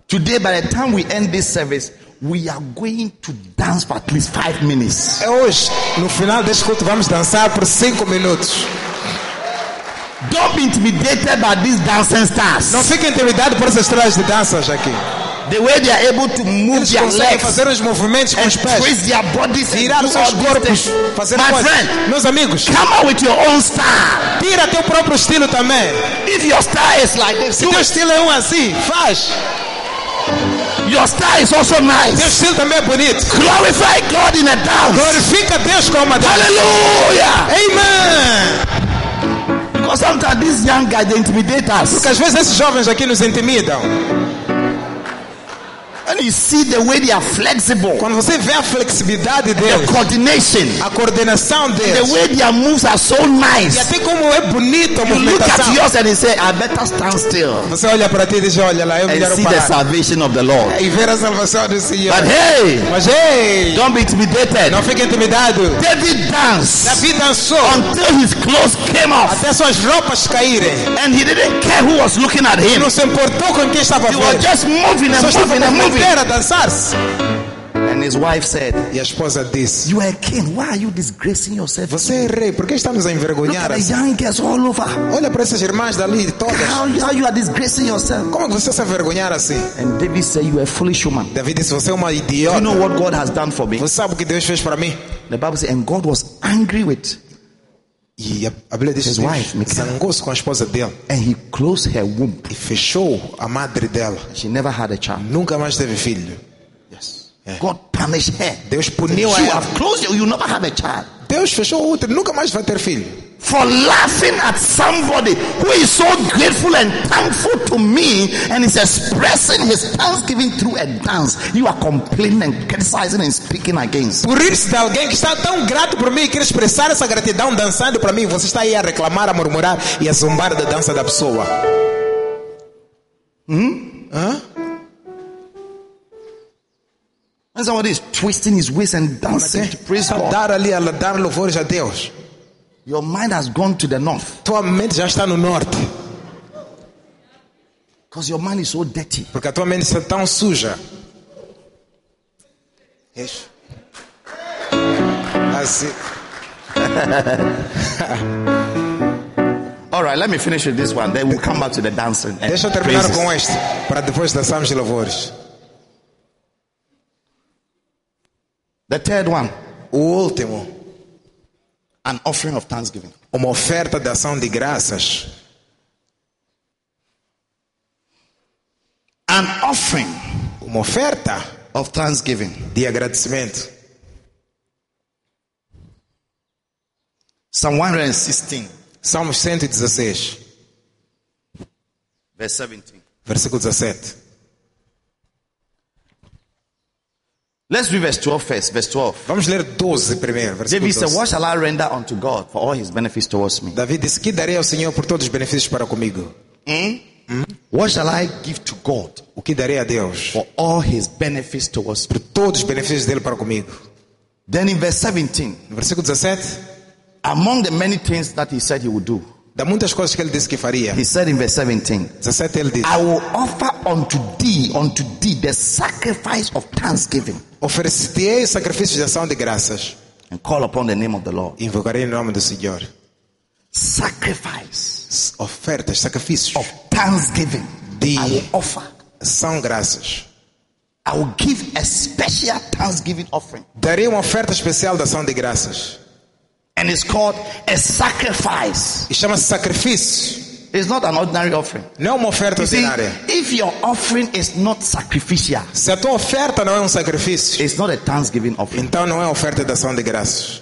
Today, by the time we end this service, we are going to dance for at least five minutes. É hoje, no final deste culto, vamos dançar por cinco minutos. Don't be intimidated by these dancing stars. Não fique intimidado por essas estrelas de dança, Jackie. The way they are able to move their legs, fazer os movimentos com os pés, twist their bodies, tirar os seus corpos, fazer my coisas. Friend, meus amigos, come out with your own style. Tira teu próprio estilo também. If your style is like this, se teu estilo é um assim, faz. Your style is also nice. Teu estilo também é bonito. Glorify God in a dance. Glorifica Deus com uma dança. Hallelujah. Amen. Because sometimes these young guys, they intimidate us. Porque às vezes esses jovens aqui nos intimidam. And you see the way they are flexible. Quando você vê a flexibilidade deles, the coordination, a coordenação deles, the way their moves are so nice. E até como é bonito a you movimentação. Look at yours and you say, I better stand still. Você olha para ti e diz, olha lá, eu melhor parar. And see the salvation of the Lord. E ver a salvação do Senhor. But hey, mas hey, don't be intimidated. Não fique intimidado. David danced. David dançou until his clothes came off. Até suas roupas caírem. And he didn't care who was looking at him. Não se importou com quem estava vendo. He was just moving and moving and moving. And his wife said, e a esposa disse, you are a king, why are you disgracing yourself? Você é rei, por que estamos a envergonhar? Look at the young girls all over. Olha para essas irmãs dali todas. How, how you are disgracing yourself? Como você se envergonhar assim? And David said, you are a foolish woman. David disse, você é uma idiota. Do you know what God has done for me? Você sabe o que Deus fez para mim? The Bible says, and God was angry with e a, a Bíblia diz, his wife, zangou-se com a esposa dele. And he closed her womb. E fechou a madre dela. She never had a child. Nunca mais teve filho. Yes. É. God punished her. Deus puniu a ela. You have closed her, you never have a child. Deus fechou o útero, nunca mais vai ter filho. For laughing at somebody who is so grateful and thankful to me and is expressing his thanksgiving through a dance, you are complaining and criticizing and speaking against. Por isso de alguém que está tão grato por mim e quer expressar essa gratidão dançando para mim, você está aí a reclamar, a murmurar e a zombar da dança da pessoa. Hum? Hã? When somebody is twisting his waist and dancing to praise God, dar ali a dar louvores a Deus. Your mind has gone to the north. Tua mente já está no norte. Because your mind is so dirty. Porque a tua mente está tão suja. Yes. Assim. All right, let me finish with this one. Then we'll come back to the dancing. Deixa eu terminar praises. Com este, para depois dançarmos louvores. The third one. O último. An offering of thanksgiving. Uma oferta de ação de graças. An offering. Uma oferta of thanksgiving. De agradecimento. Psalm one sixteen. Salmos one sixteen. Verse seventeen. Versículo seventeen. Let's read verse twelve first. Verse twelve. Vamos ler twelve primeiro. David said, "What shall I render unto God for all his benefits towards me?" David disse: "Que darei ao Senhor por todos os benefícios para comigo?" Hmm? Hmm? What shall I give to God? O que darei a Deus? For all his benefits towards me. Por todos os benefícios dele para comigo. Then in verse seventeen. No versículo seventeen. Among the many things that he said he would do, da muitas coisas que ele disse que faria, he said in verse seventeen, seventeen ele disse, "I will offer unto thee, unto thee the sacrifice of thanksgiving." Oferecerei sacrifícios de ação de graças. And call upon the name of the Lord. Invocarei o nome do Senhor. Sacrifice. Ofertas, sacrifícios. Of thanksgiving. De I will offer. São graças. I will give a special thanksgiving offering. Darei uma oferta especial de ação de graças. And it's called a sacrifice. E chama-se sacrifício. It's not an ordinary offering. Não é uma oferta ordinária. If your offering is not sacrificial, se a tua oferta não é um sacrifício, it's not a thanksgiving offering. Então não é oferta de ação de graças.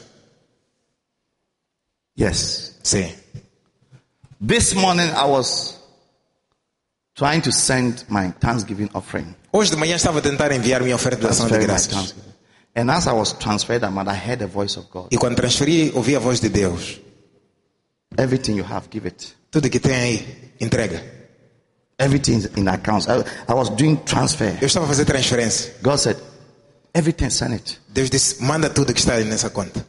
Yes. Sim. This morning I was trying to send my thanksgiving offering. Hoje de manhã estava a tentar enviar minha oferta de ação de graças. And as I was transferred, I heard the voice of God. E quando transferi, ouvi a voz de Deus. Everything you have, give it. Tudo que tem aí, entrega. Everything in accounts. I, I was doing transfer. Eu estava a fazer transferência. God said, "Everything, send it." Deus disse, manda tudo que está aí nessa conta.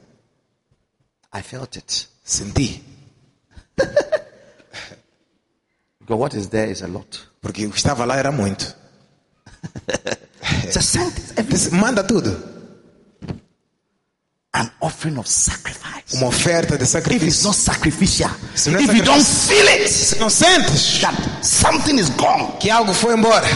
I felt it. Senti. Because what is there is a lot. Porque o que estava lá era muito. So send it. Manda tudo. An offering of sacrifice. Uma oferta de sacrifício. If it's not sacrificial, se não é if you don't feel it, se não sentes that something is gone, que algo foi embora,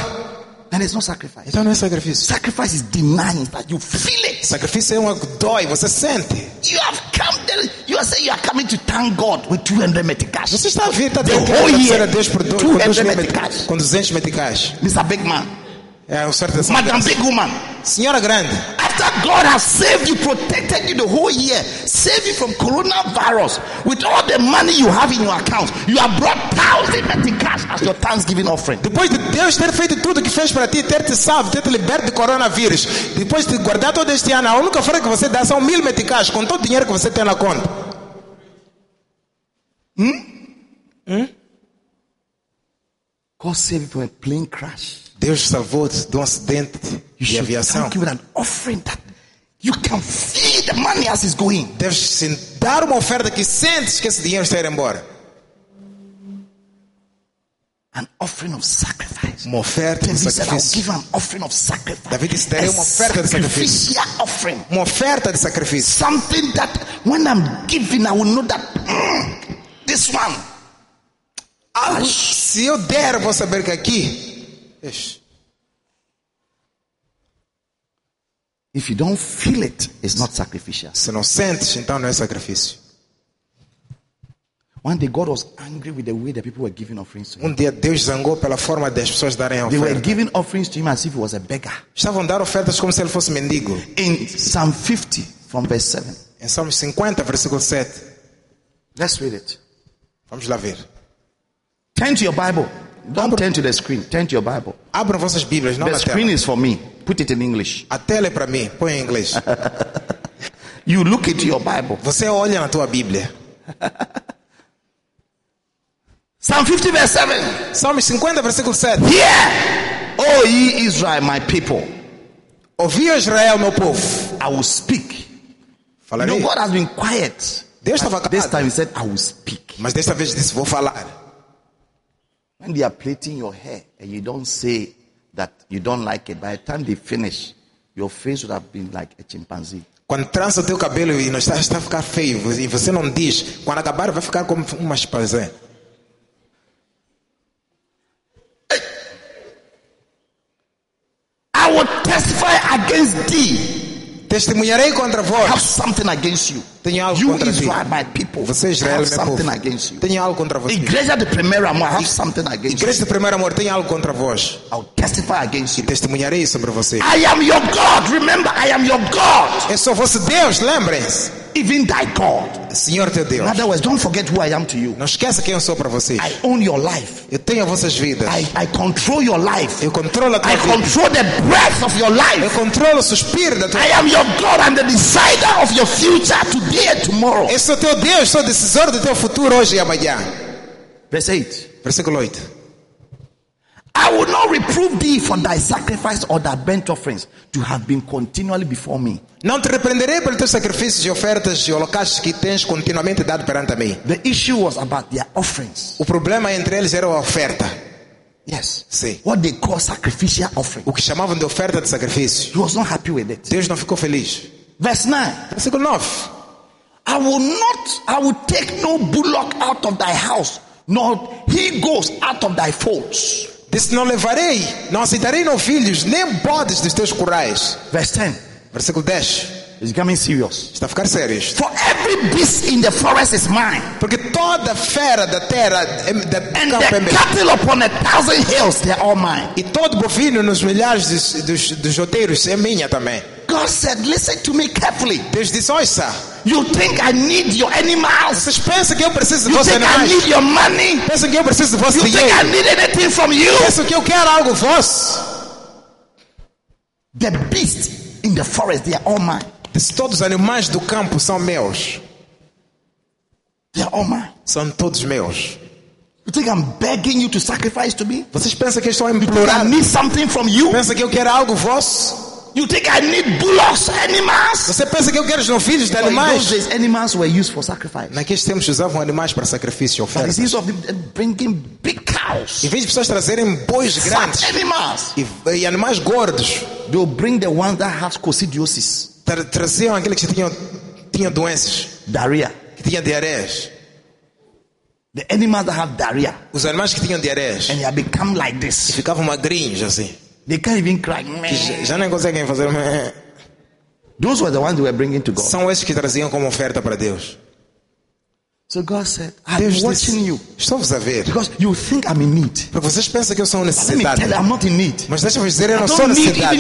then it's not sacrifice. Então não é sacrifício. Sacrifice is denying that you feel it. Sacrifício é um algo que dói, você sente. You have come there. You are saying you are coming to thank God with two hundred meticais. Você está a vir, está a Deus por dois, com duzentos meticais. Mister Big Man. É um certo de Madame Big Woman. Senhora grande. After God has saved you, protected you the whole year, saved you from coronavirus, with all the money you have in your account, you have brought thousand metic cash as your thanksgiving offering. Depois de Deus ter feito tudo o que fez para ti, ter te salvo, ter te liberto do coronavírus, depois de guardar todo este ano, a única forma que você dá são mil meticais com todo o dinheiro que você tem na conta. Hum? Hum? God saved you from a plane crash. Deus salvou-te de um acidente de aviação. Deves dar uma oferta que sentes que esse dinheiro está a ir embora. An offering of sacrifice. Uma oferta de sacrifício. David disse, darei uma oferta de sacrifício. Uma oferta de sacrifício. Something that when I'm giving, I will know that mm, this one. Algo, se eu der, vou saber que aqui. If you don't feel it, it's not sacrificial. Se não sentes, então não é sacrifício. One day God was angry with the way the people were giving offerings to him. Um dia Deus zangou pela forma das pessoas darem ofertas. They were giving offerings to him as if he was a beggar. Estavam dando ofertas como se ele fosse mendigo. In Psalm fifty, from verse seven. Em Salmos fifty, versículo seven. Let's read it. Vamos lá ver. Turn to your Bible. Don't turn to the screen. Turn to your Bible. Abram vossas Bíblias, não na tela. The screen is for me. Put it in English. A tela é para mim. Põe em inglês. You look into your Bible. Você olha na tua Bíblia. Psalm fifty verse seven. Salmos fifty versículo seven. Hear, yeah. O ye Israel, my people. Ouvi Israel, meu povo. I will speak. Falarei. No, God has been quiet. Deus estava calado. This time he said, I will speak. Mas desta vez disse, vou falar. When they are plaiting your hair and you don't say that you don't like it, by the time they finish, your face would have been like a chimpanzee. Quando trança teu cabelo e não está, está a ficar feio e você não diz, quando acabar vai ficar como uma chimpanzé. will testify against thee. Testemunharei contra vós. Have something against you. Tenho algo you contra Israel, ti. My people. Você Israel, have something povo. Against you. Tenho algo contra vós. Igreja de primeiro amor, have something against you. Igreja de primeiro amor, tenho algo contra vós. I'll testify against you. Testemunharei sobre você. I am your God. Remember, I am your God. Eu sou vosso Deus, lembrem-se. Even thy God. Senhor teu Deus. In other words, don't forget who I am to you. Não esqueça quem eu sou para vocês. I own your life. Eu tenho vossas vidas. I, I control your life. Eu controlo a tua I vida. I control the breath of your life. Eu controlo o suspiro da tua vida. I am your God. I'm the decider of your future today and tomorrow. Eu sou teu Deus. Sou decisor do teu futuro hoje e amanhã. Verse eight. Versículo oito. I will not reprove thee for thy sacrifice or thy burnt offerings to have been continually before me. Não te repreenderei pelos teus sacrifícios e ofertas e holocaustos que tens continuamente dado perante mim. The issue was about their offerings. O problema entre eles era a oferta. Yes. Sim. What they call sacrificial offering. O que chamavam de oferta de sacrifício. He was not happy with it. Deus não ficou feliz. Verse nine. Versículo nove. I will not, I will take no bullock out of thy house, nor he goes out of thy folds. Disse, não levarei, não aceitarei novilhos, nem bodes dos teus currais. Verse ten. Versículo dez. It's becoming serious. Está a ficar sério isto. For every beast in the forest is mine. Porque toda fera da terra é minha. And the cattle upon a thousand hills, they are all mine. E todo bovino nos milhares dos, dos, dos outeiros é minha também. God said, listen to me carefully. Deus disse, ouça. You think I need your animals? Vocês pensam que eu preciso de vocês animais? You think I need your money? Pensam que eu preciso de vocês dinheiro? You think I need anything from you? Pensam que eu quero algo vosso? The beasts in the forest, they are all mine. Todos os animais do campo são meus. They are all mine. São todos meus. You think I'm begging you to sacrifice to me? Vocês pensam que eu estou implorando? I need something from you? Pensam que eu quero algo vosso? You think I need bullocks, animals? Você pensa que eu quero os novilhos de animais? Those days, animals were used for sacrifice. Naqueles tempos usavam animais para sacrifício, ofertas. But of bringing big cows. Em vez de pessoas trazerem bois grandes, animals. E, e animais gordos, they'll bring the ones that have coccidiosis. Tra- traziam aqueles que tinham tinham doenças, diarrhea, que tinham diarreias. The animals that have diarrhea. Os animais que tinham diarreias. And they become like this. E ficavam magrinhos assim. They can't even cry. Já não conseguem fazer. Those were the ones they were bringing to God. São esses que traziam como oferta para Deus. So God said, I'm watching you. Estou-vos a ver. Because you think I'm in need. Porque vocês pensam que eu sou necessitado. I'm not in need. Mas deixa-me dizer, eu não sou necessitado.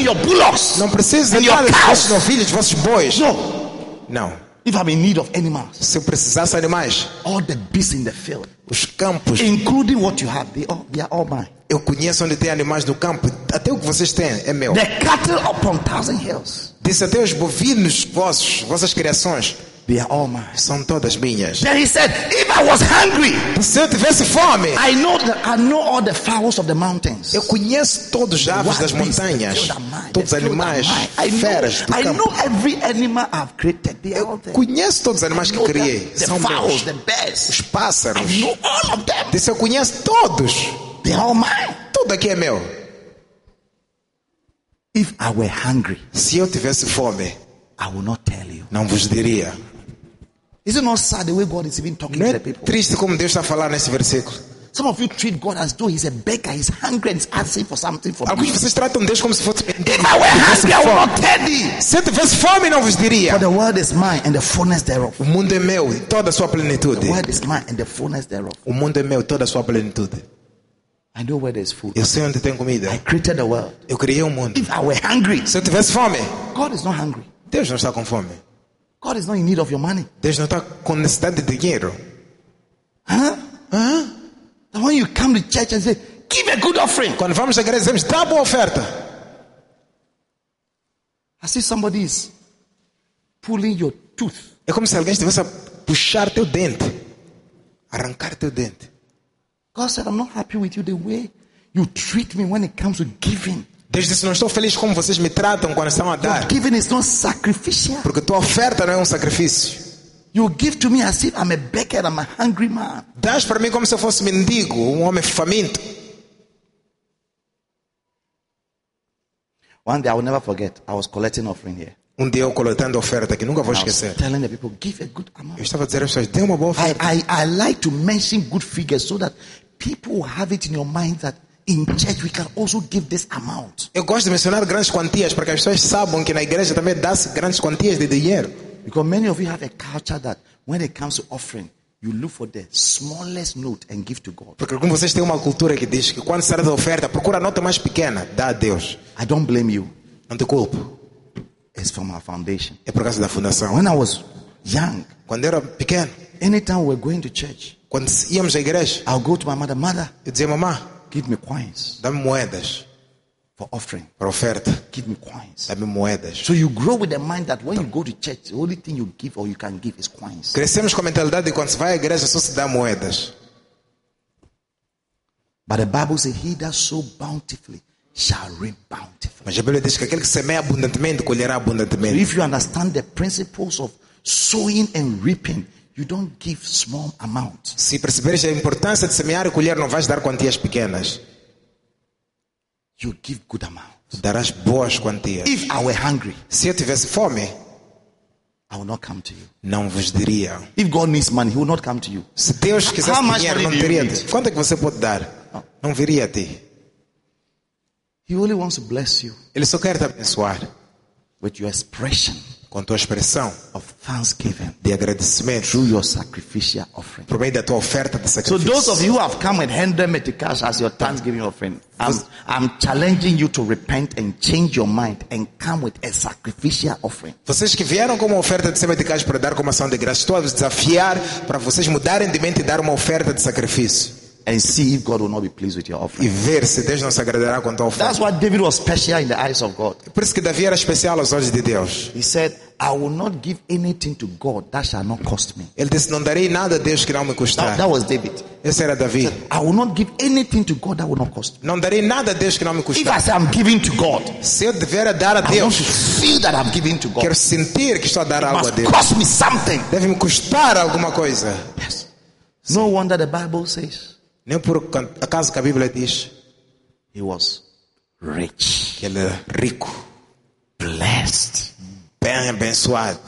Não preciso de nada dos vossos novilhos, dos vossos bois. No. Não. If I'm in need of animals, se eu precisasse animais, all the beasts in the field, os campos, including what you have, they, all, they are all mine. Eu conheço onde tem animais do campo, até o que vocês têm é meu. The cattle upon thousand hills, disse até os bovinos vossos, vossas criações, they are all mine. São todas minhas. Then he said, if I was hungry, se eu tivesse fome, I know the, I know all the fowls of the mountains. Eu conheço todos os aves das montanhas, todos os animais, feras do campo. I know every animal I've created. They are all there. Conheço todos os animais que criei. São fowls, the birds, os pássaros. I know all of them. Disse, eu conheço todos. They are all mine. Tudo aqui é meu. If I were hungry, se eu tivesse fome, I will not tell you. Não vos diria. Is it not sad the way God is even talking to the people? Não é triste como Deus está a falar nesse versículo? Some of you treat God as though he's a beggar, he's hungry and asking for something for. Alguns de vocês tratam Deus como se fosse. If I were hungry, I would not tell thee. Se eu tivesse fome, não vos diria. For the world is mine and the fullness thereof. O mundo é meu e toda a sua plenitude. The world is mine and the fullness thereof. O mundo é meu e toda a sua plenitude. I know where there's food. Eu sei onde tem comida. I created the world. Eu criei o mundo. If I were hungry, se eu tivesse fome, God is not hungry. Deus não está com fome. God is not in need of your money. Deus não está com necessidade de dinheiro. Huh? Huh? And when you come to church and say, give a good offering. Quando vamos à igreja dizemos, dá boa oferta. As if somebody is pulling your tooth. É como se alguém estivesse a puxar teu dente, arrancar teu dente. God said, I'm not happy with you the way you treat me when it comes to giving. Deus disse, não estou feliz como vocês me tratam quando estão a dar. Porque tua oferta não é um sacrifício. You give to me as if I'm a beggar, I'm a hungry man. Dás para mim como se eu fosse mendigo, um homem faminto. One day I will never forget, I was collecting offering here. Um dia eu coletando oferta que nunca vou esquecer. People, give a good amount. Eu estava a dizer às pessoas, dê uma boa oferta. I, I, I like to mention good figures so that people have it in your mind that in church we can also give this amount. Eu gosto de mencionar grandes quantias para que as pessoas saibam que na igreja também dá grandes quantias de dinheiro. Because many of you have a culture that when it comes to offering, you look for the smallest note and give to God. Porque como vocês têm uma cultura que diz que quando sai da oferta, procura a nota mais pequena, dá a Deus. I don't blame you. Não te culpo. It's from our foundation. É por causa da fundação. When I was young, quando era pequeno, anytime we were going to church, quando íamos à igreja, I'll go to my mother, mother. Eu dizia, mamá, give me coins. Dá-me moedas. For offering. For oferta. Give me coins. Dá-me moedas. So you grow with the mind that when you go to church, the only thing you give or you can give is coins. Crescemos com a mentalidade de quando se vai à igreja só se dá moedas. But the Bible says, he that sow bountifully shall reap bountifully. Mas a Bíblia diz que aquele que semeia abundantemente colherá abundantemente. So if you understand the principles of sowing and reaping, you don't give small amounts. Se perceberes a importância de semear e colher, não vais dar quantias pequenas. You give good amounts. Darás boas quantias. If I were hungry, se eu tivesse fome, I will not come to you. Não vos diria. If God needs money, he will not come to you. Se Deus quisesse dinheiro, não teria. Quanto é que você pode dar? Oh. Não viria a ti. He only wants to bless you. Ele só quer te abençoar. With your expression. Com tua expressão of thanksgiving, de agradecimento, through your sacrificial offering, por meio da tua oferta de sacrifício. So those of you who have come and handed me the cash as your thanksgiving offering, I'm, I'm challenging you to repent and change your mind and come with a sacrificial offering. Vocês que vieram com uma oferta de semente de cash para dar como ação de graça, estou a vos desafiar para vocês mudarem de mente e dar uma oferta de sacrifício. And see if God will not be pleased with your offering. E ver se Deus não se agradará com tua oferta. That's why David was special in the eyes of God. Por isso que Davi era especial aos olhos de Deus. He said, I will not give anything to God that shall not cost me. Ele disse, não darei nada a Deus que não me custar. That, that was David. Esse era Davi. He said, I will not give anything to God that will not cost me. Não darei nada a Deus que não me custar. If I say I'm giving to God, se eu dever dar a Deus, I want to feel that I'm giving to God. Quero sentir que estou a dar algo a Deus. It must cost me something. Deve me custar alguma coisa. Yes. No wonder the Bible says. Nem por acaso que a Bíblia diz, he was rich. Que ele era rico. Blessed. Bem abençoado.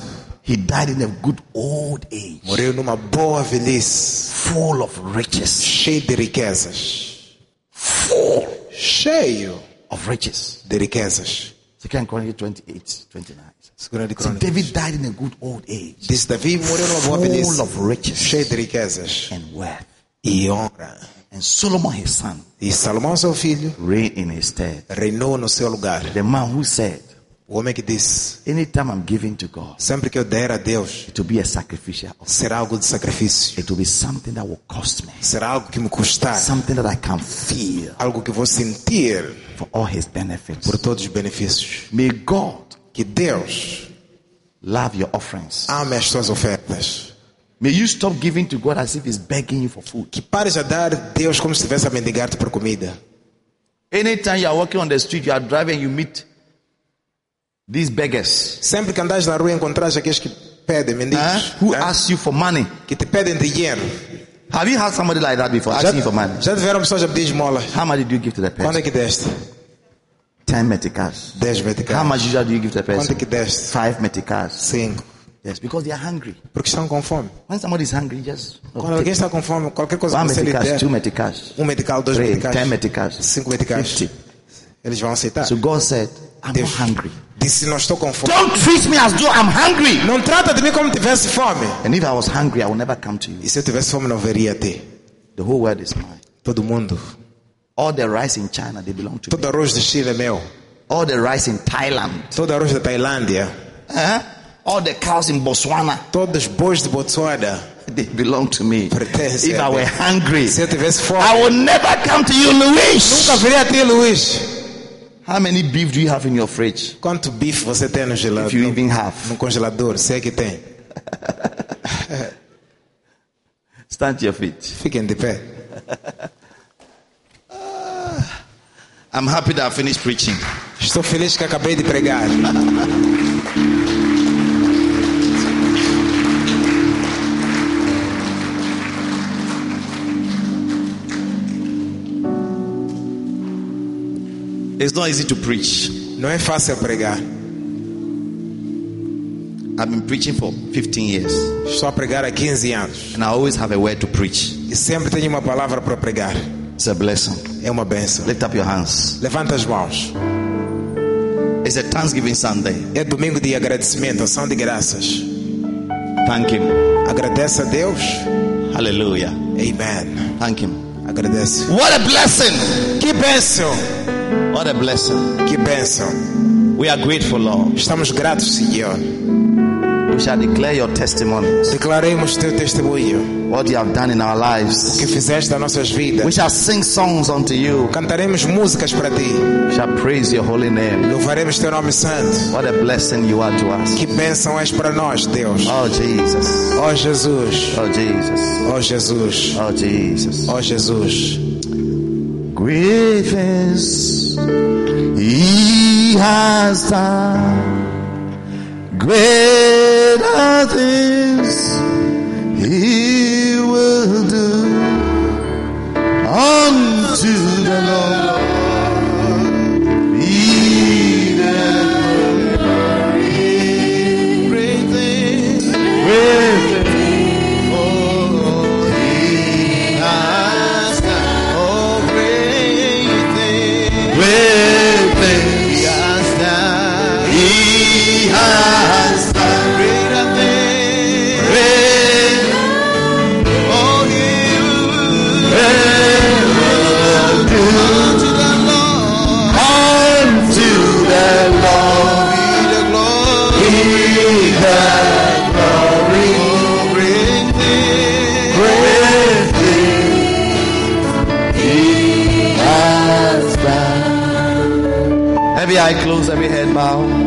He died in a good old age. Morreu numa boa velhice. Full of riches. Cheio de riquezas. Full. Cheio. Of riches. De riquezas. Second Chronicles twenty-eight, twenty-nine. So David died in a good old age. Diz Davi morreu numa boa velhice. Full of riches. Cheio de riquezas. And wealth. E honra. And Solomon his son, e Salomão seu filho, reigned in his stead. Reinou no seu lugar. The man who said, o homem que disse, anytime I'm giving to God, sempre que eu der a Deus, it will be a sacrificial offering. Será algo de sacrifício. It will be something that will cost me. Será algo que me custar. Something that I can feel. Algo que vou sentir. For all his benefits. Por todos os benefícios. May God, que Deus, love your offerings. Ame as suas ofertas. May you stop giving to God as if he's begging you for food. Que pares a dar a Deus como se estivesse a mendigar-te por comida. Anytime you are walking on the street, you are driving, you meet these beggars. Sempre que andas na rua encontras aqueles que pedem mendigos. Uh, who uh, ask you for money? Que te pedem dinheiro. Have you had somebody like that before? Asking for money. Já tiveram pessoas a pedir esmola. How much did you give to the person? Quanto é que deste? Ten meticais. Dez meticais. How much usually do you give to the person? Quanto é que deste? Five meticais. Cinco. Yes, because they are hungry. Porque estão com fome. When somebody is hungry, just quando alguém está com fome, qualquer coisa que você lhe der, two meticais, um medical, dois meticais, ten meticais, cinco meticais, eles vão aceitar. So God said, I'm Deus not hungry. Disse, não estou com fome. Don't treat me as though I'm hungry. Não trata de mim como tivesse fome. And if I was hungry, I would never come to you. E se eu tivesse fome, não viria a ti. The whole world is mine. Todo mundo. All the rice in China, they belong to Todo me. Todo arroz de Chile é meu. All the rice in Thailand. Todo arroz da Tailândia. Uh-huh. All the cows in Botswana, todos os bois de Botswana, they belong to me. Pertence If I were hungry, se eu tivesse fome, I would never come to you, Luis. Nunca viria a ti, Luis. How many beef do you have in your fridge? Quanto bife você tem no gelador? If you even have. No congelador, se é que tem. Stand to your feet. Fiquem de pé. I'm happy that I finished preaching. Estou feliz que acabei de pregar. It's not easy to preach. Não é fácil pregar. I've been preaching for fifteen years. Estou a pregar há quinze anos. And I always have a word to preach. E sempre tenho uma palavra para pregar. It's a blessing. É uma bênção. Lift up your hands. Levanta as mãos. It's a Thanksgiving Sunday. É domingo de agradecimento, ação de graças. Thank him. Agradeça a Deus. Hallelujah. Amen. Thank him. Agradece. What a blessing. Que bênção. What a blessing. Que bênção. We are grateful, Lord. Estamos gratos, Senhor. We shall declare your testimonies. Declaremos teu testemunho. What you have done in our lives. O que fizeste nas nossas vidas. We shall sing songs unto you. Cantaremos músicas para ti. We shall praise your holy name. Louvaremos teu nome santo. What a blessing you are to us. Que bênção és para nós, Deus. Oh Jesus. Oh Jesus. Oh Jesus. Oh Jesus. Oh Jesus. Oh Jesus. Great things he has done. Greater things he will do unto the Lord be the glory. Great things, great things, oh he has done. Oh great things, great things he has done. He has.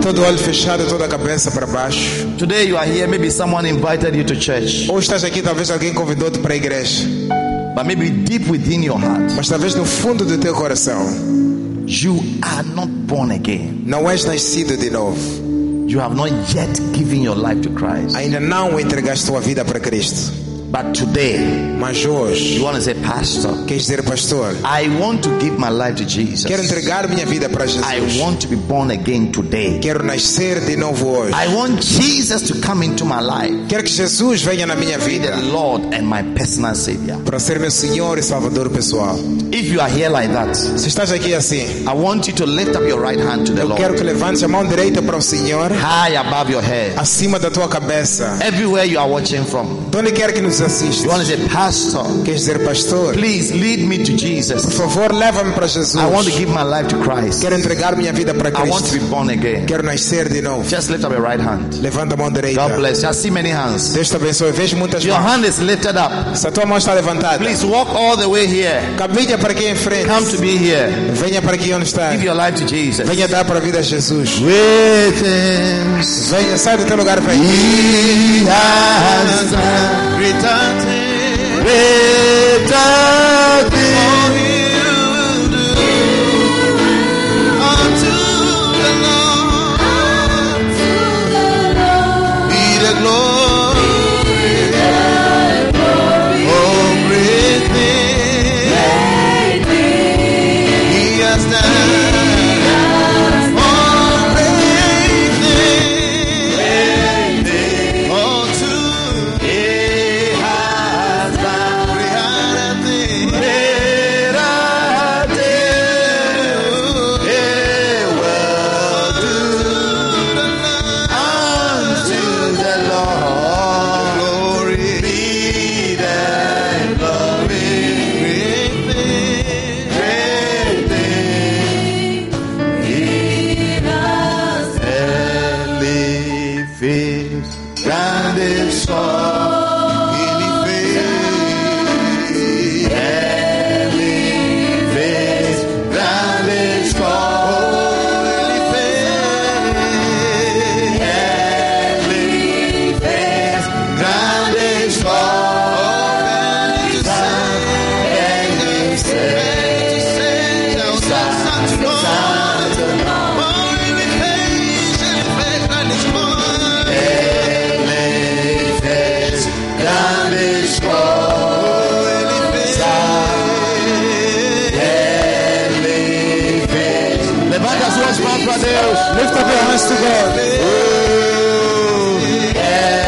Todo olho fechado, toda a cabeça para baixo. Today you are here, maybe someone invited you to church. Ou estás aqui, talvez alguém convidou-te para a igreja. But maybe deep within your heart. Mas talvez no fundo do teu coração. You are not born again. Não és nascido de novo. You have not yet given your life to Christ. Ainda não entregaste tua vida para Cristo. But today, mas hoje, you want to say, Pastor, quer dizer, pastor, I want to give my life to Jesus. Quero entregar minha vida para Jesus. I want to be born again today. Quero nascer de novo hoje. I want Jesus to come into my life. Quero que Jesus venha na minha vida. Be the Lord and my personal Savior. Para ser meu Senhor e Salvador pessoal. If you are here like that, se estás aqui assim, I want you to lift up your right hand to the eu Lord. Quero que levantes a mão direita para o Senhor. High above your head. Acima da tua cabeça. Everywhere you are watching from. Onde quer que nos assiste. You want to say, Pastor, quer dizer, pastor, please lead me to Jesus. Por favor, leva-me para Jesus. I want to give my life to Christ. Quero entregar minha vida para Cristo. I want to be born again. Quero nascer de novo. Just lift up your right hand. Levanta a mão direita. God bless. I see many hands. Deus te abençoe. Vejo muitas your mãos. Your hand is lifted up. Se a tua mão está levantada. Please walk all the way here. Caminha para aqui em frente. Come to be here. Venha para aqui onde está. Give your life to Jesus. Venha dar para a vida a Jesus. Wait. Venha, sai do teu lugar, venha. Greater things, greater things.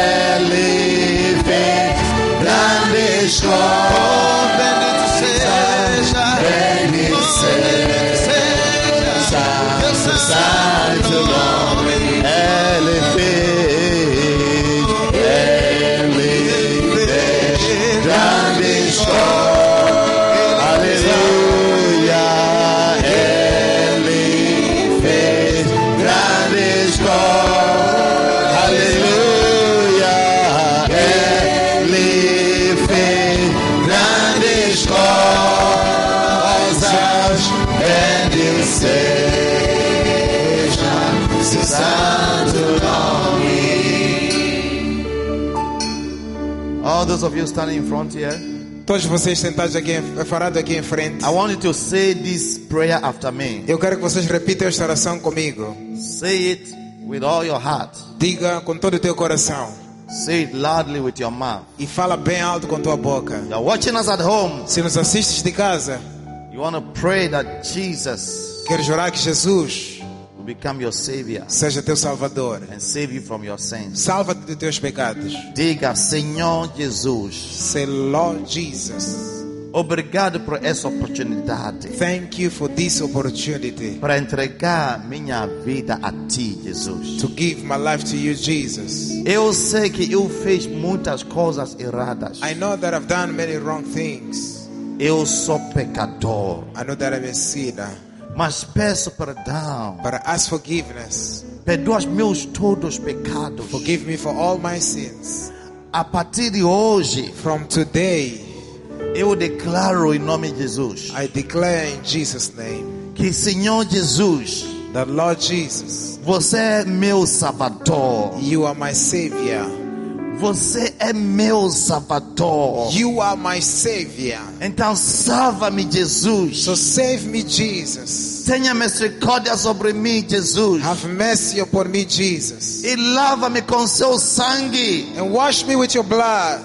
Elevate, grande escola, bendito seja. seja cessado on me. All those of you standing in front here. Todos vocês sentados aqui, parados aqui em frente. I want you to say this prayer after me. Eu quero que vocês repitam esta oração comigo. Say it with all your heart. Diga com todo o teu coração. Say it loudly with your mouth. E fala bem alto com tua boca. You're watching us at home. Se nos assistes de casa. You want to pray that Jesus. Queres orar que Jesus will become your savior. Seja teu salvador. And save you from your sins. Salva-te de teus pecados. Diga, Senhor Jesus. Senhor Jesus. Obrigado por essa oportunidade. Thank you for this opportunity. Para entregar minha vida a ti, Jesus. To give my life to you, Jesus. Eu sei que eu fiz muitas coisas erradas. I know that I've done many wrong things. Eu sou pecador. I know that I'm a sinner. Mas peço perdão. But I ask forgiveness. Perdoa meus todos pecados. Forgive me for all my sins. A partir de hoje, from today, eu declaro em nome de Jesus. I declare in Jesus' name. Que Senhor Jesus, the Lord Jesus, você é meu salvador. You are my savior. Você é meu salvador. You are my savior. Então salva-me, Jesus. So save me, Jesus. Tenha misericórdia sobre mim, Jesus. Have mercy upon me, Jesus. E lava-me com seu sangue. And wash me with your blood.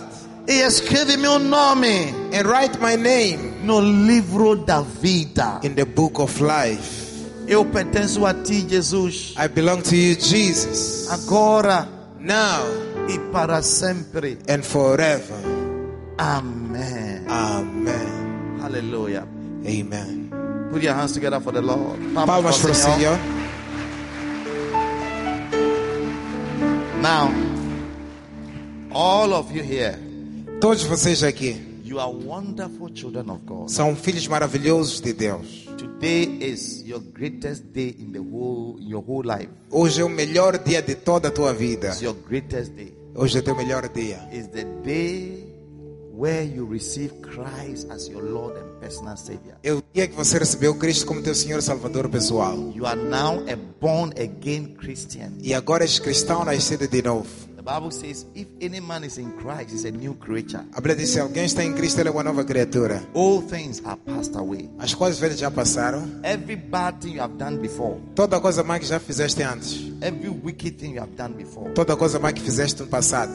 E escreve meu nome. And write my name. No livro da vida. In the book of life. Eu pertenço a ti, Jesus. I belong to you, Jesus. Agora. Now. E para sempre. And forever. Amen. Amen. Hallelujah. Amen. Put your hands together for the Lord. Palmas para o Senhor. Now, all of you here. Todos vocês aqui. You are wonderful children of God. São filhos maravilhosos de Deus. Today is your greatest day in the whole, your whole life. Hoje é o melhor dia de toda a tua vida. It's your greatest day. Hoje é teu melhor dia. It's the day where you receive Christ as your Lord and personal Savior. É o dia que você recebeu Cristo como teu Senhor e Salvador pessoal. You are now a born again Christian. E agora és cristão nascido de novo. The Bible says, if any man is in Christ, he's a new creature. A Bíblia diz, se alguém está em Cristo, ele é uma nova criatura. All things are passed away. As coisas velhas já passaram. Every bad thing you have done before. Toda coisa má que já fizeste antes. Every wicked thing you have done before. Toda coisa má que fizeste no passado.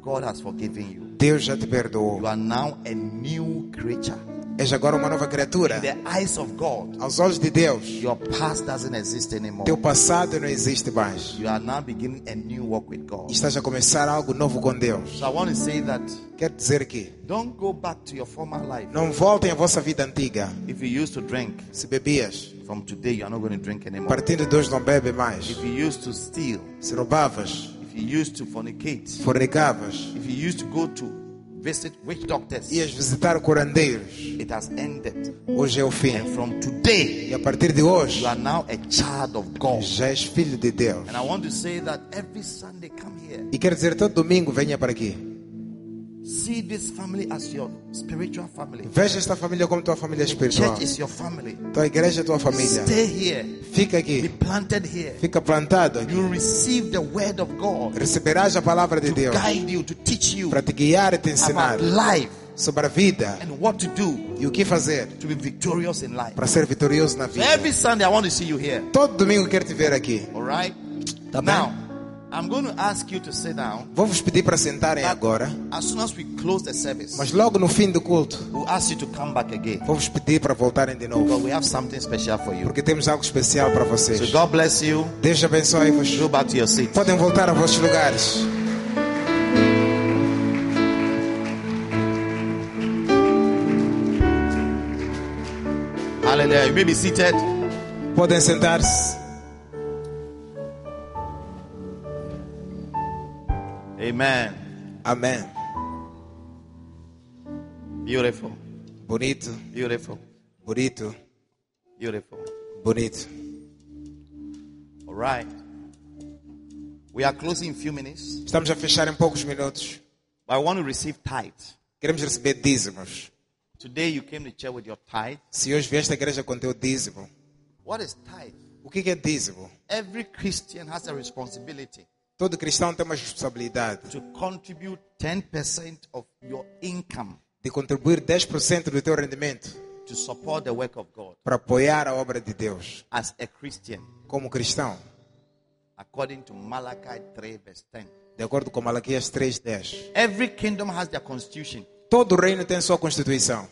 God has forgiven you. Deus já te perdoou. You are now a new creature. És agora uma nova criatura. In the eyes of God, aos olhos de Deus, your past doesn't exist anymore. Teu passado não existe mais. You are now beginning a new walk with God. Estás a começar algo novo com Deus. So I want to say that. Quero dizer que. Don't go back to your former life. Não voltem à vossa vida antiga. If you used to drink, se bebias, from today you are not going to drink anymore. Partindo de hoje não bebe mais. If you used to steal, se roubavas, if you used to fornicate, fornicavas, if you used to go to visit witch doctors. Ias visitar curandeiros. It has ended. Hoje é o fim. And from today, e a partir de hoje, you are now a child of God. Já és filho de Deus. And I want to say that every Sunday come here. E quero dizer todo domingo venha para aqui. See this family as your spiritual family. Veja esta família como tua família espiritual. The church is your family. Tua igreja é tua família. Stay here. Fica aqui. Be planted here. Fica plantado aqui. You receive the word of God. Receberás a palavra de Deus. To guide you, to teach you. Para te guiar e te ensinar. About life. Sobre a vida. And what to do. E o que fazer. To be victorious in life. Para ser vitorioso na vida. So every Sunday I want to see you here. Todo domingo quero te ver aqui. All right? Tá bem? Now, I'm going to ask you to sit down. Vamos pedir para sentarem agora. As soon as we close the service, mas logo no fim do culto, we'll ask you to come back again. Vamos pedir para voltarem de novo. Because we have something special for you. Porque temos algo especial para vocês. So God bless you. Deus abençoe-vos. Go back to your seat. Podem voltar a vossos lugares. Hallelujah. You may be seated. Podem sentar-se. Amen. Amen. Beautiful. Bonito. Beautiful. Bonito. Beautiful. Bonito. All right. We are closing in few minutes. Estamos a fechar em poucos minutos. But I want to receive tithes. Queremos receber dízimos. Today you came to church with your tithe. Se hoje vieste à igreja com teu dízimo. What is tithe? O que é dízimo? Every Christian has a responsibility. Todo cristão tem uma responsabilidade. To contribute ten percent of your income. De contribuir ten percent do teu rendimento. To support the work of God. Para apoiar a obra de Deus. As a Christian. Como cristão. According to Malachi three verse ten. De acordo com Malaquias três dez. Every kingdom has their constitution. Todo reino tem sua constituição.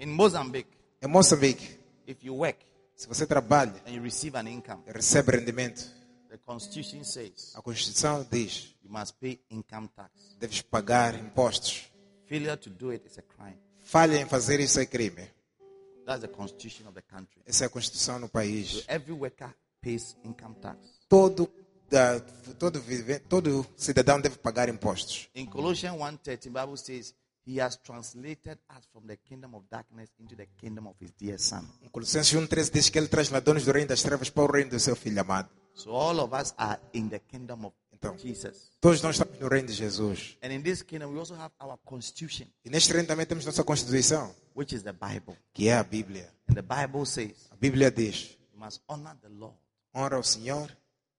In Mozambique. Em Moçambique. If you work. Se você trabalha, and you receive an income, recebe rendimento. The Constitution says, a Constituição diz, you must pay income tax. Deves pagar impostos. Failure to do it is a crime. Falha em fazer isso é crime. That's the Constitution of the country. Essa é a Constituição no país. So every worker pays income tax. Todo todo todo cidadão deve pagar impostos. In Colossians one thirteen, the Bible says, He has translated us from the kingdom of darkness into the kingdom of His dear Son. Colossenses one thirteen diz que ele trasladou-nos do reino das trevas para o reino do seu filho amado. So all of us are in the kingdom of então, Jesus. Todos nós estamos no reino de Jesus. And in this kingdom we also have our constitution. E neste reino também temos nossa constituição, which is the Bible. Que é a Bíblia. And the Bible says, a Bíblia diz, you must honor the Lord. Honra o Senhor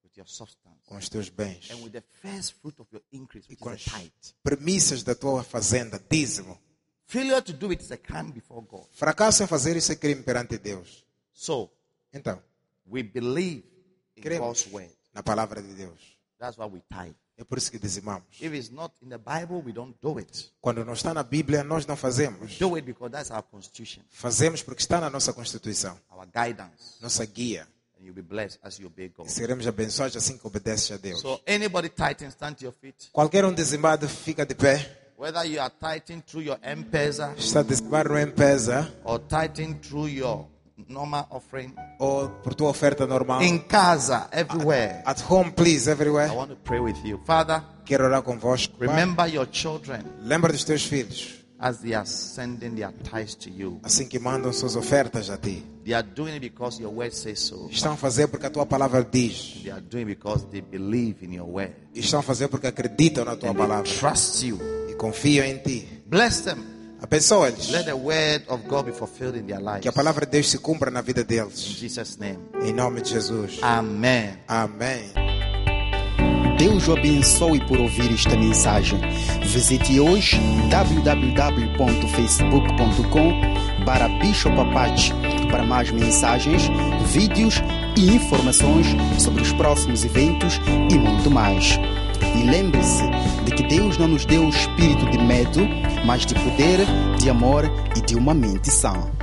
with your substance. Com os teus bens. And with the first fruit of your increase, which e com as premissas da tua fazenda, dízimo. Failure to do it is a crime before God. Fracasso em fazer isso é crime perante Deus. So, então, we believe in God's word. Na palavra de Deus. That's why we tithe. É por isso que dizimamos. If it's not in the Bible, we don't do it. Quando não está na Bíblia, nós não fazemos. We do it because that's our constitution. Fazemos porque está na nossa constituição. Our guidance. Nossa guia. And you'll be blessed as you obey God. Seremos abençoados assim que obedeces a Deus. So anybody tithing, stand to your feet. Qualquer um dizimado fica de pé. Whether you are tithing through your M-Pesa, está dizimado no M-Pesa, or tithing through your normal offering, ou por tua oferta normal. In casa, everywhere. At, at home, please, everywhere. I want to pray with you, Father. Quero orar convosco. Remember your children. Lembra dos teus filhos. As they are sending their tithes to you. Assim que mandam suas ofertas a ti. They are doing it because your word says so. Estão a fazer porque a tua palavra diz. They are doing it because they believe in your word. Estão a fazer porque acreditam na tua and palavra. They trust you. E confiam em ti. Bless them. Abençoa-lhes. Let the word of God be fulfilled in their lives. Que a palavra de Deus se cumpra na vida deles. In Jesus' name. Em nome de Jesus. Amém. Amém. Deus o abençoe por ouvir esta mensagem. Visite hoje w w w dot facebook dot com barra Bishop Apache para mais mensagens, vídeos e informações sobre os próximos eventos e muito mais. E lembre-se de que Deus não nos deu o espírito de medo, mas de poder, de amor e de uma mente sã.